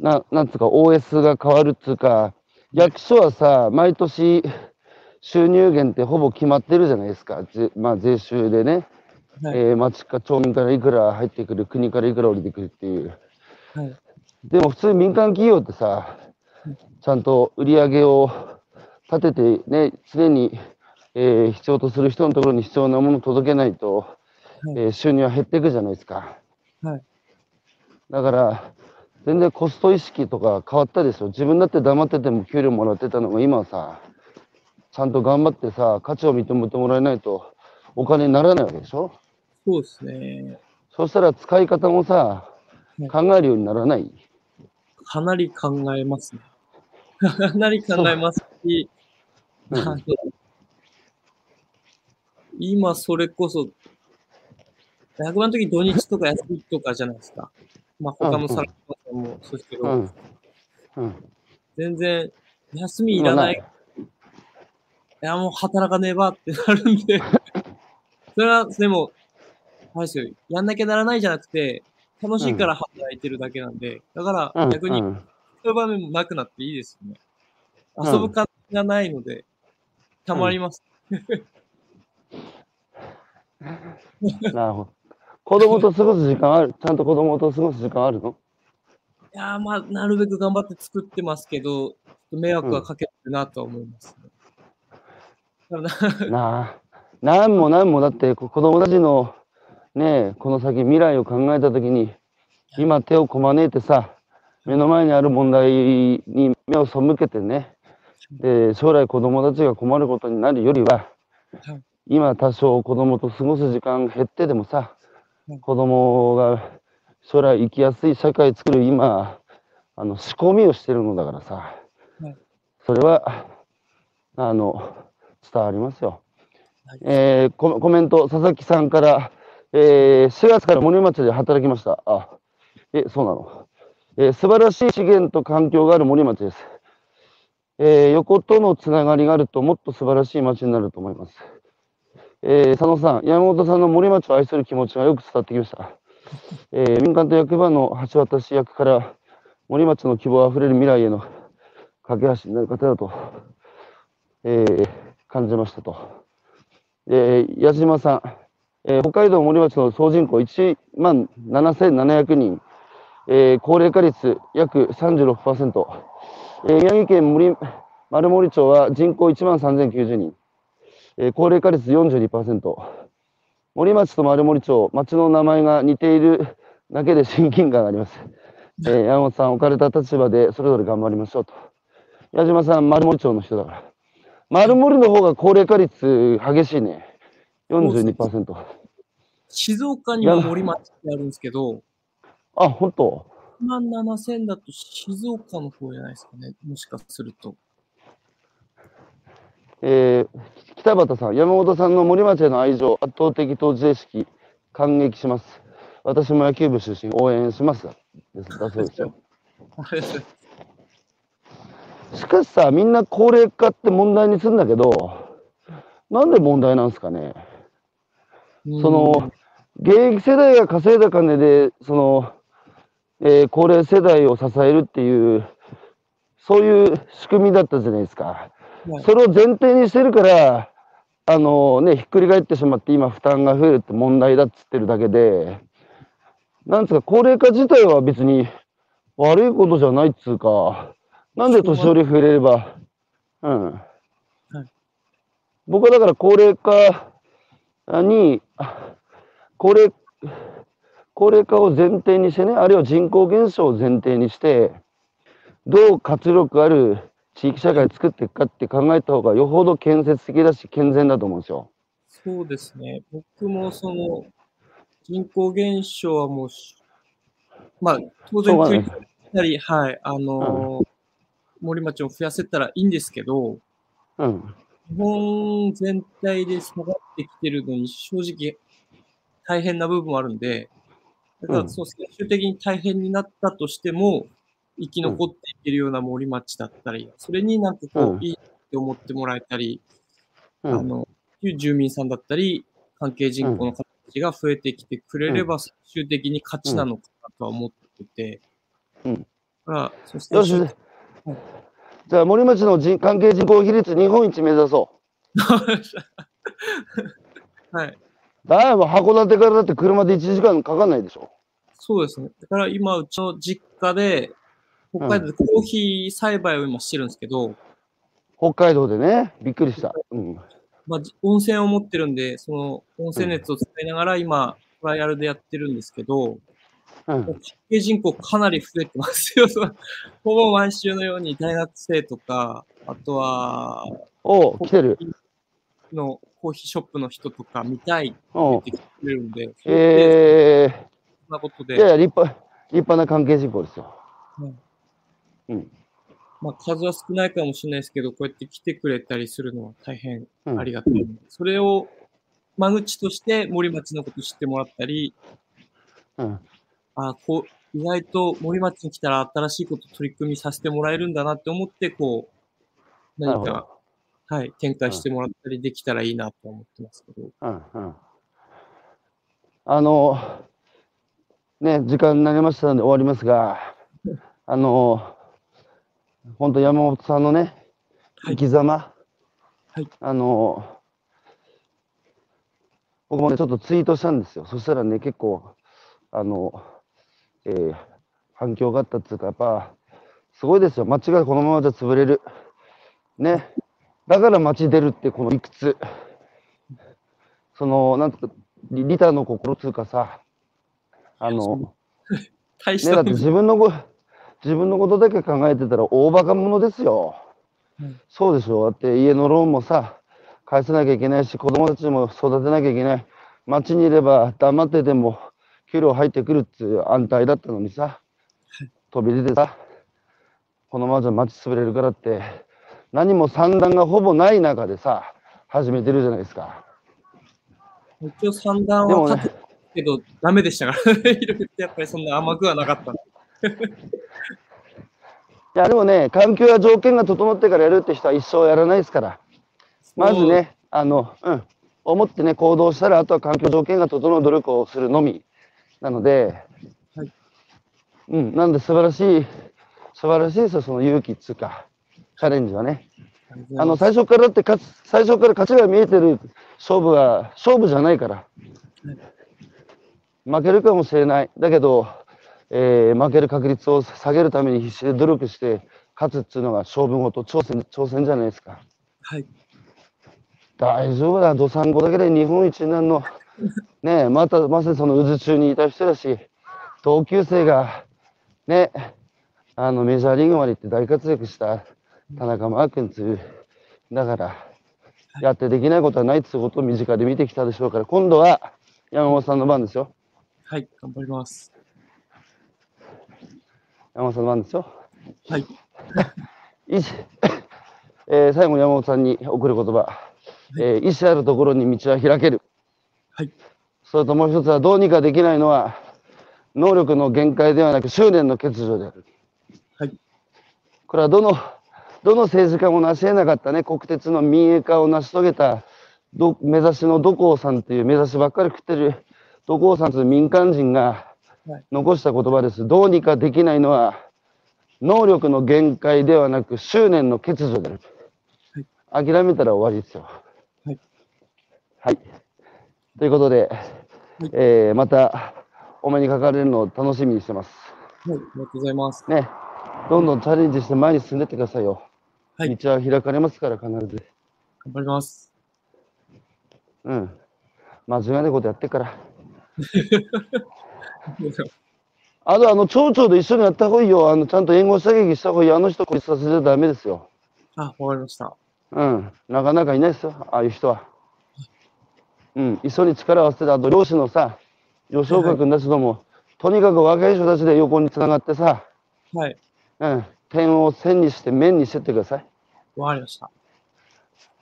な、なんつうか、オーエス が変わるっつうか、役所はさ、毎年収入源ってほぼ決まってるじゃないですか。じ、まあ、税収でね、はい、えー、町か町民からいくら入ってくる、国からいくら降りてくるっていう。はい、でも普通民間企業ってさ、ちゃんと売り上げを立ててね、常に、えー、必要とする人のところに必要なものを届けないと、はい、えー、収入は減っていくじゃないですか。はい、だから全然コスト意識とか変わったでしょ。自分だって黙ってても給料もらってたのが、今はさ、ちゃんと頑張ってさ、価値を認めてもらえないとお金にならないわけでしょ。そうですね。そしたら使い方もさ、ね、考えるようにならない。かなり考えますね。かなり考えますし、うん、今それこそ役場の時土日とか休みとかじゃないですか。まあ他のサラリーマンさんもそうですけど、うんうん、全然休みいらない。いや、もう働かねばってなるんで。それはでも、あれですよ、やんなきゃならないじゃなくて、楽しいから働いてるだけなんで、だから逆にそういう場面もなくなっていいですよね。遊ぶ感じがないので、たまります。なるほど。子供と過ごす時間ある？ちゃんと子供と過ごす時間あるの？いやー、まあ、なるべく頑張って作ってますけど、迷惑はかけてるなとは思います、ね。うん、なあ、なんもなんもだって、子供たちのね、この先未来を考えたときに、今手をこまねいてさ、目の前にある問題に目を背けてね、で、将来子供たちが困ることになるよりは、はい、今多少子供と過ごす時間減ってでもさ、子供が将来生きやすい社会を作る今、あの仕込みをしてるのだからさ、はい、それはあの伝わりますよ。はい、えー、コ, コメント、佐々木さんから、えー、しがつから森町で働きました。あ、え、そうなの、えー。素晴らしい資源と環境がある森町です。えー、横とのつながりがあると、もっと素晴らしい町になると思います。えー、佐野さん、山本さんの森町を愛する気持ちがよく伝わってきました。えー、民間と役場の橋渡し役から森町の希望あふれる未来への架け橋になる方だと、えー、感じましたと。えー、矢島さん、えー、北海道森町の総人口いちまんななせんななひゃくにん、えー、高齢化率約 さんじゅうろくパーセント、えー、宮城県森丸森町は人口いちまんさんぜんきゅうじゅうにん、えー、高齢化率 よんじゅうにパーセント、 森町と丸森町、町の名前が似ているだけで親近感があります。えー、山本さん、置かれた立場でそれぞれ頑張りましょうと。矢島さん、丸森町の人だから、丸森の方が高齢化率激しいね。よんじゅうにパーセント。静岡には森町ってあるんですけど。あ、本当。いちまんななせんだと静岡の方じゃないですかね。もしかすると。えー、北畑さん、山本さんの森町への愛情、圧倒的当事者意識、感激します。私も野球部出身、応援します。です。だそうですよ。しかしさ、みんな高齢化って問題にするんだけど、なんで問題なんですかね。その現役世代が稼いだ金でその、えー、高齢世代を支えるっていうそういう仕組みだったじゃないですか。それを前提にしてるからあの、ね、ひっくり返ってしまって今負担が増えるって問題だっつってるだけで、なんですか、高齢化自体は別に悪いことじゃないっつうか。なんで年寄り増えれば、うん。はい、僕はだから高齢化に、高齢、高齢化を前提にしてね、あるいは人口減少を前提にして、どう活力ある地域社会を作っていくかって考えた方がよほど建設的だし、健全だと思うんですよ。そうですね。僕もその、人口減少はもう、まあ、当然、はい、あのー、うん、森町を増やせたらいいんですけど、うん、日本全体で下がってきてるのに正直大変な部分もあるんで、だからそう、最終的に大変になったとしても生き残っていけるような森町だったり、それになんかこういいって思ってもらえたり、うん、あの住民さんだったり関係人口の方たちが増えてきてくれれば最終的に勝ちなのかなとは思ってて、うん、だからそしてじゃあ森町の人関係人口比率日本一目指そう。はい。だいぶ函館からだって車でいちじかんかかんないでしょ。そうですね。だから今うちの実家で北海道でコーヒー栽培を今してるんですけど。うん、北海道でね、びっくりした。うん。まあ温泉を持ってるんで、その温泉熱を使いながら今トライアルでやってるんですけど。うん、関係人口かなり増えてますよ。ほぼ毎週のように大学生とか、あとは、お来てる。のコーヒーショップの人とか見たいって言ってきてくれるんで、えー、そんなことで。いやいや、立派、立派な関係人口ですよ。うん。うん、まあ、数は少ないかもしれないですけど、こうやって来てくれたりするのは大変ありがたい。うん、それを間口として森町のこと知ってもらったり、うんあこう意外と森町に来たら新しいこと取り組みさせてもらえるんだなって思って、こう、何か、はい、展開してもらったりできたらいいなと思ってますけど。うんうん、あの、ね、時間になりましたので終わりますが、あの、本当山本さんのね、生き様、はいはい、あの、僕もね、ちょっとツイートしたんですよ。そしたらね、結構、あの、えー、反響があったっていうか、やっぱすごいですよ。街がこのままじゃ潰れるね。だから街出るってこの理屈、そのなんとか利他の心っていうかさ、あの大したね、だって自分のご自分のことだけ考えてたら大バカ者ですよ。うん、そうでしょ。だって家のローンもさ返さなきゃいけないし、子供たちも育てなきゃいけない。街にいれば黙ってても給料入ってくるっていう安泰だったのにさ、飛び出てさ、このままじゃ街潰れるからって何も算段がほぼない中でさ始めてるじゃないですか。一応算段は立てたけど、ね、ダメでしたからね。やっぱりそんな甘くはなかった。いやでもね、環境や条件が整ってからやるって人は一生やらないですから、まずねあの、うん、思ってね行動したら、あとは環境条件が整う努力をするのみなので、はい、うん、なんで素晴らしい、素晴らしいですよ、その勇気っつうか、チャレンジはね。あの最初からだって勝つ、最初から勝ちが見えてる勝負は勝負じゃないから、負けるかもしれない、だけど、えー、負ける確率を下げるために必死で努力して勝つっていうのが勝負ごと、挑戦、挑戦じゃないですか。はい、大丈夫だ、どさんごだけで日本一になるの、ねえ、またまさにその渦中にいた人だし、同級生が、ね、あのメジャーリーグまで行って大活躍した。田中マー君というだからやってできないことはないってことを身近で見てきたでしょうから、今度は山本さんの番ですよ。はい、頑張ります。山本さんの番ですよ。はい、えー、最後に山本さんに送る言葉、はいえー、意思あるところに道は開ける、はい、それともう一つはどうにかできないのは能力の限界ではなく執念の欠如である、はい、これはどのどの政治家も成し得なかったね、国鉄の民営化を成し遂げたど目指しの土光さんという、目指しばっかり食ってる土光さんという民間人が残した言葉です。はい、どうにかできないのは能力の限界ではなく執念の欠如である。諦めたら終わりですよ。はい、はい、ということで、はい、えー、またお目にかかれるのを楽しみにしてます。はい、ありがとうございます。ね、どんどんチャレンジして前に進んでってくださいよ。はい、道は開かれますから必ず。頑張ります。うん。真面目なことやってから。あとあの町長と一緒にやった方がいいよ。あのちゃんと援護射撃した方がいい。あの人孤立させちゃダメですよ。あ、わかりました。うん。なかなかいないですよ。ああいう人は。うん。一緒に力を合わせて、あと漁師のさ、吉岡君たちのも、はい、とにかく若い人たちで横につながってさ。はい。うん。点を線にして面にしてってください。わかりました。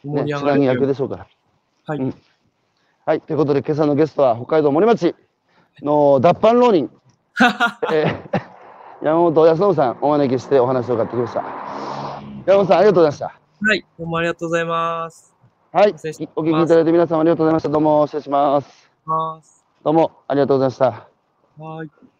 ね、つなぎ役でしょうから。はい、うん。はい、ということで、今朝のゲストは北海道森町の脱藩浪人。えー、山本康信さん、お招きしてお話を伺ってきました。山本さん、ありがとうございました。はい、どうもありがとうございます。はい、お聞きいただいて、皆様ありがとうございました。どうも失礼します。どうもありがとうございました。はい。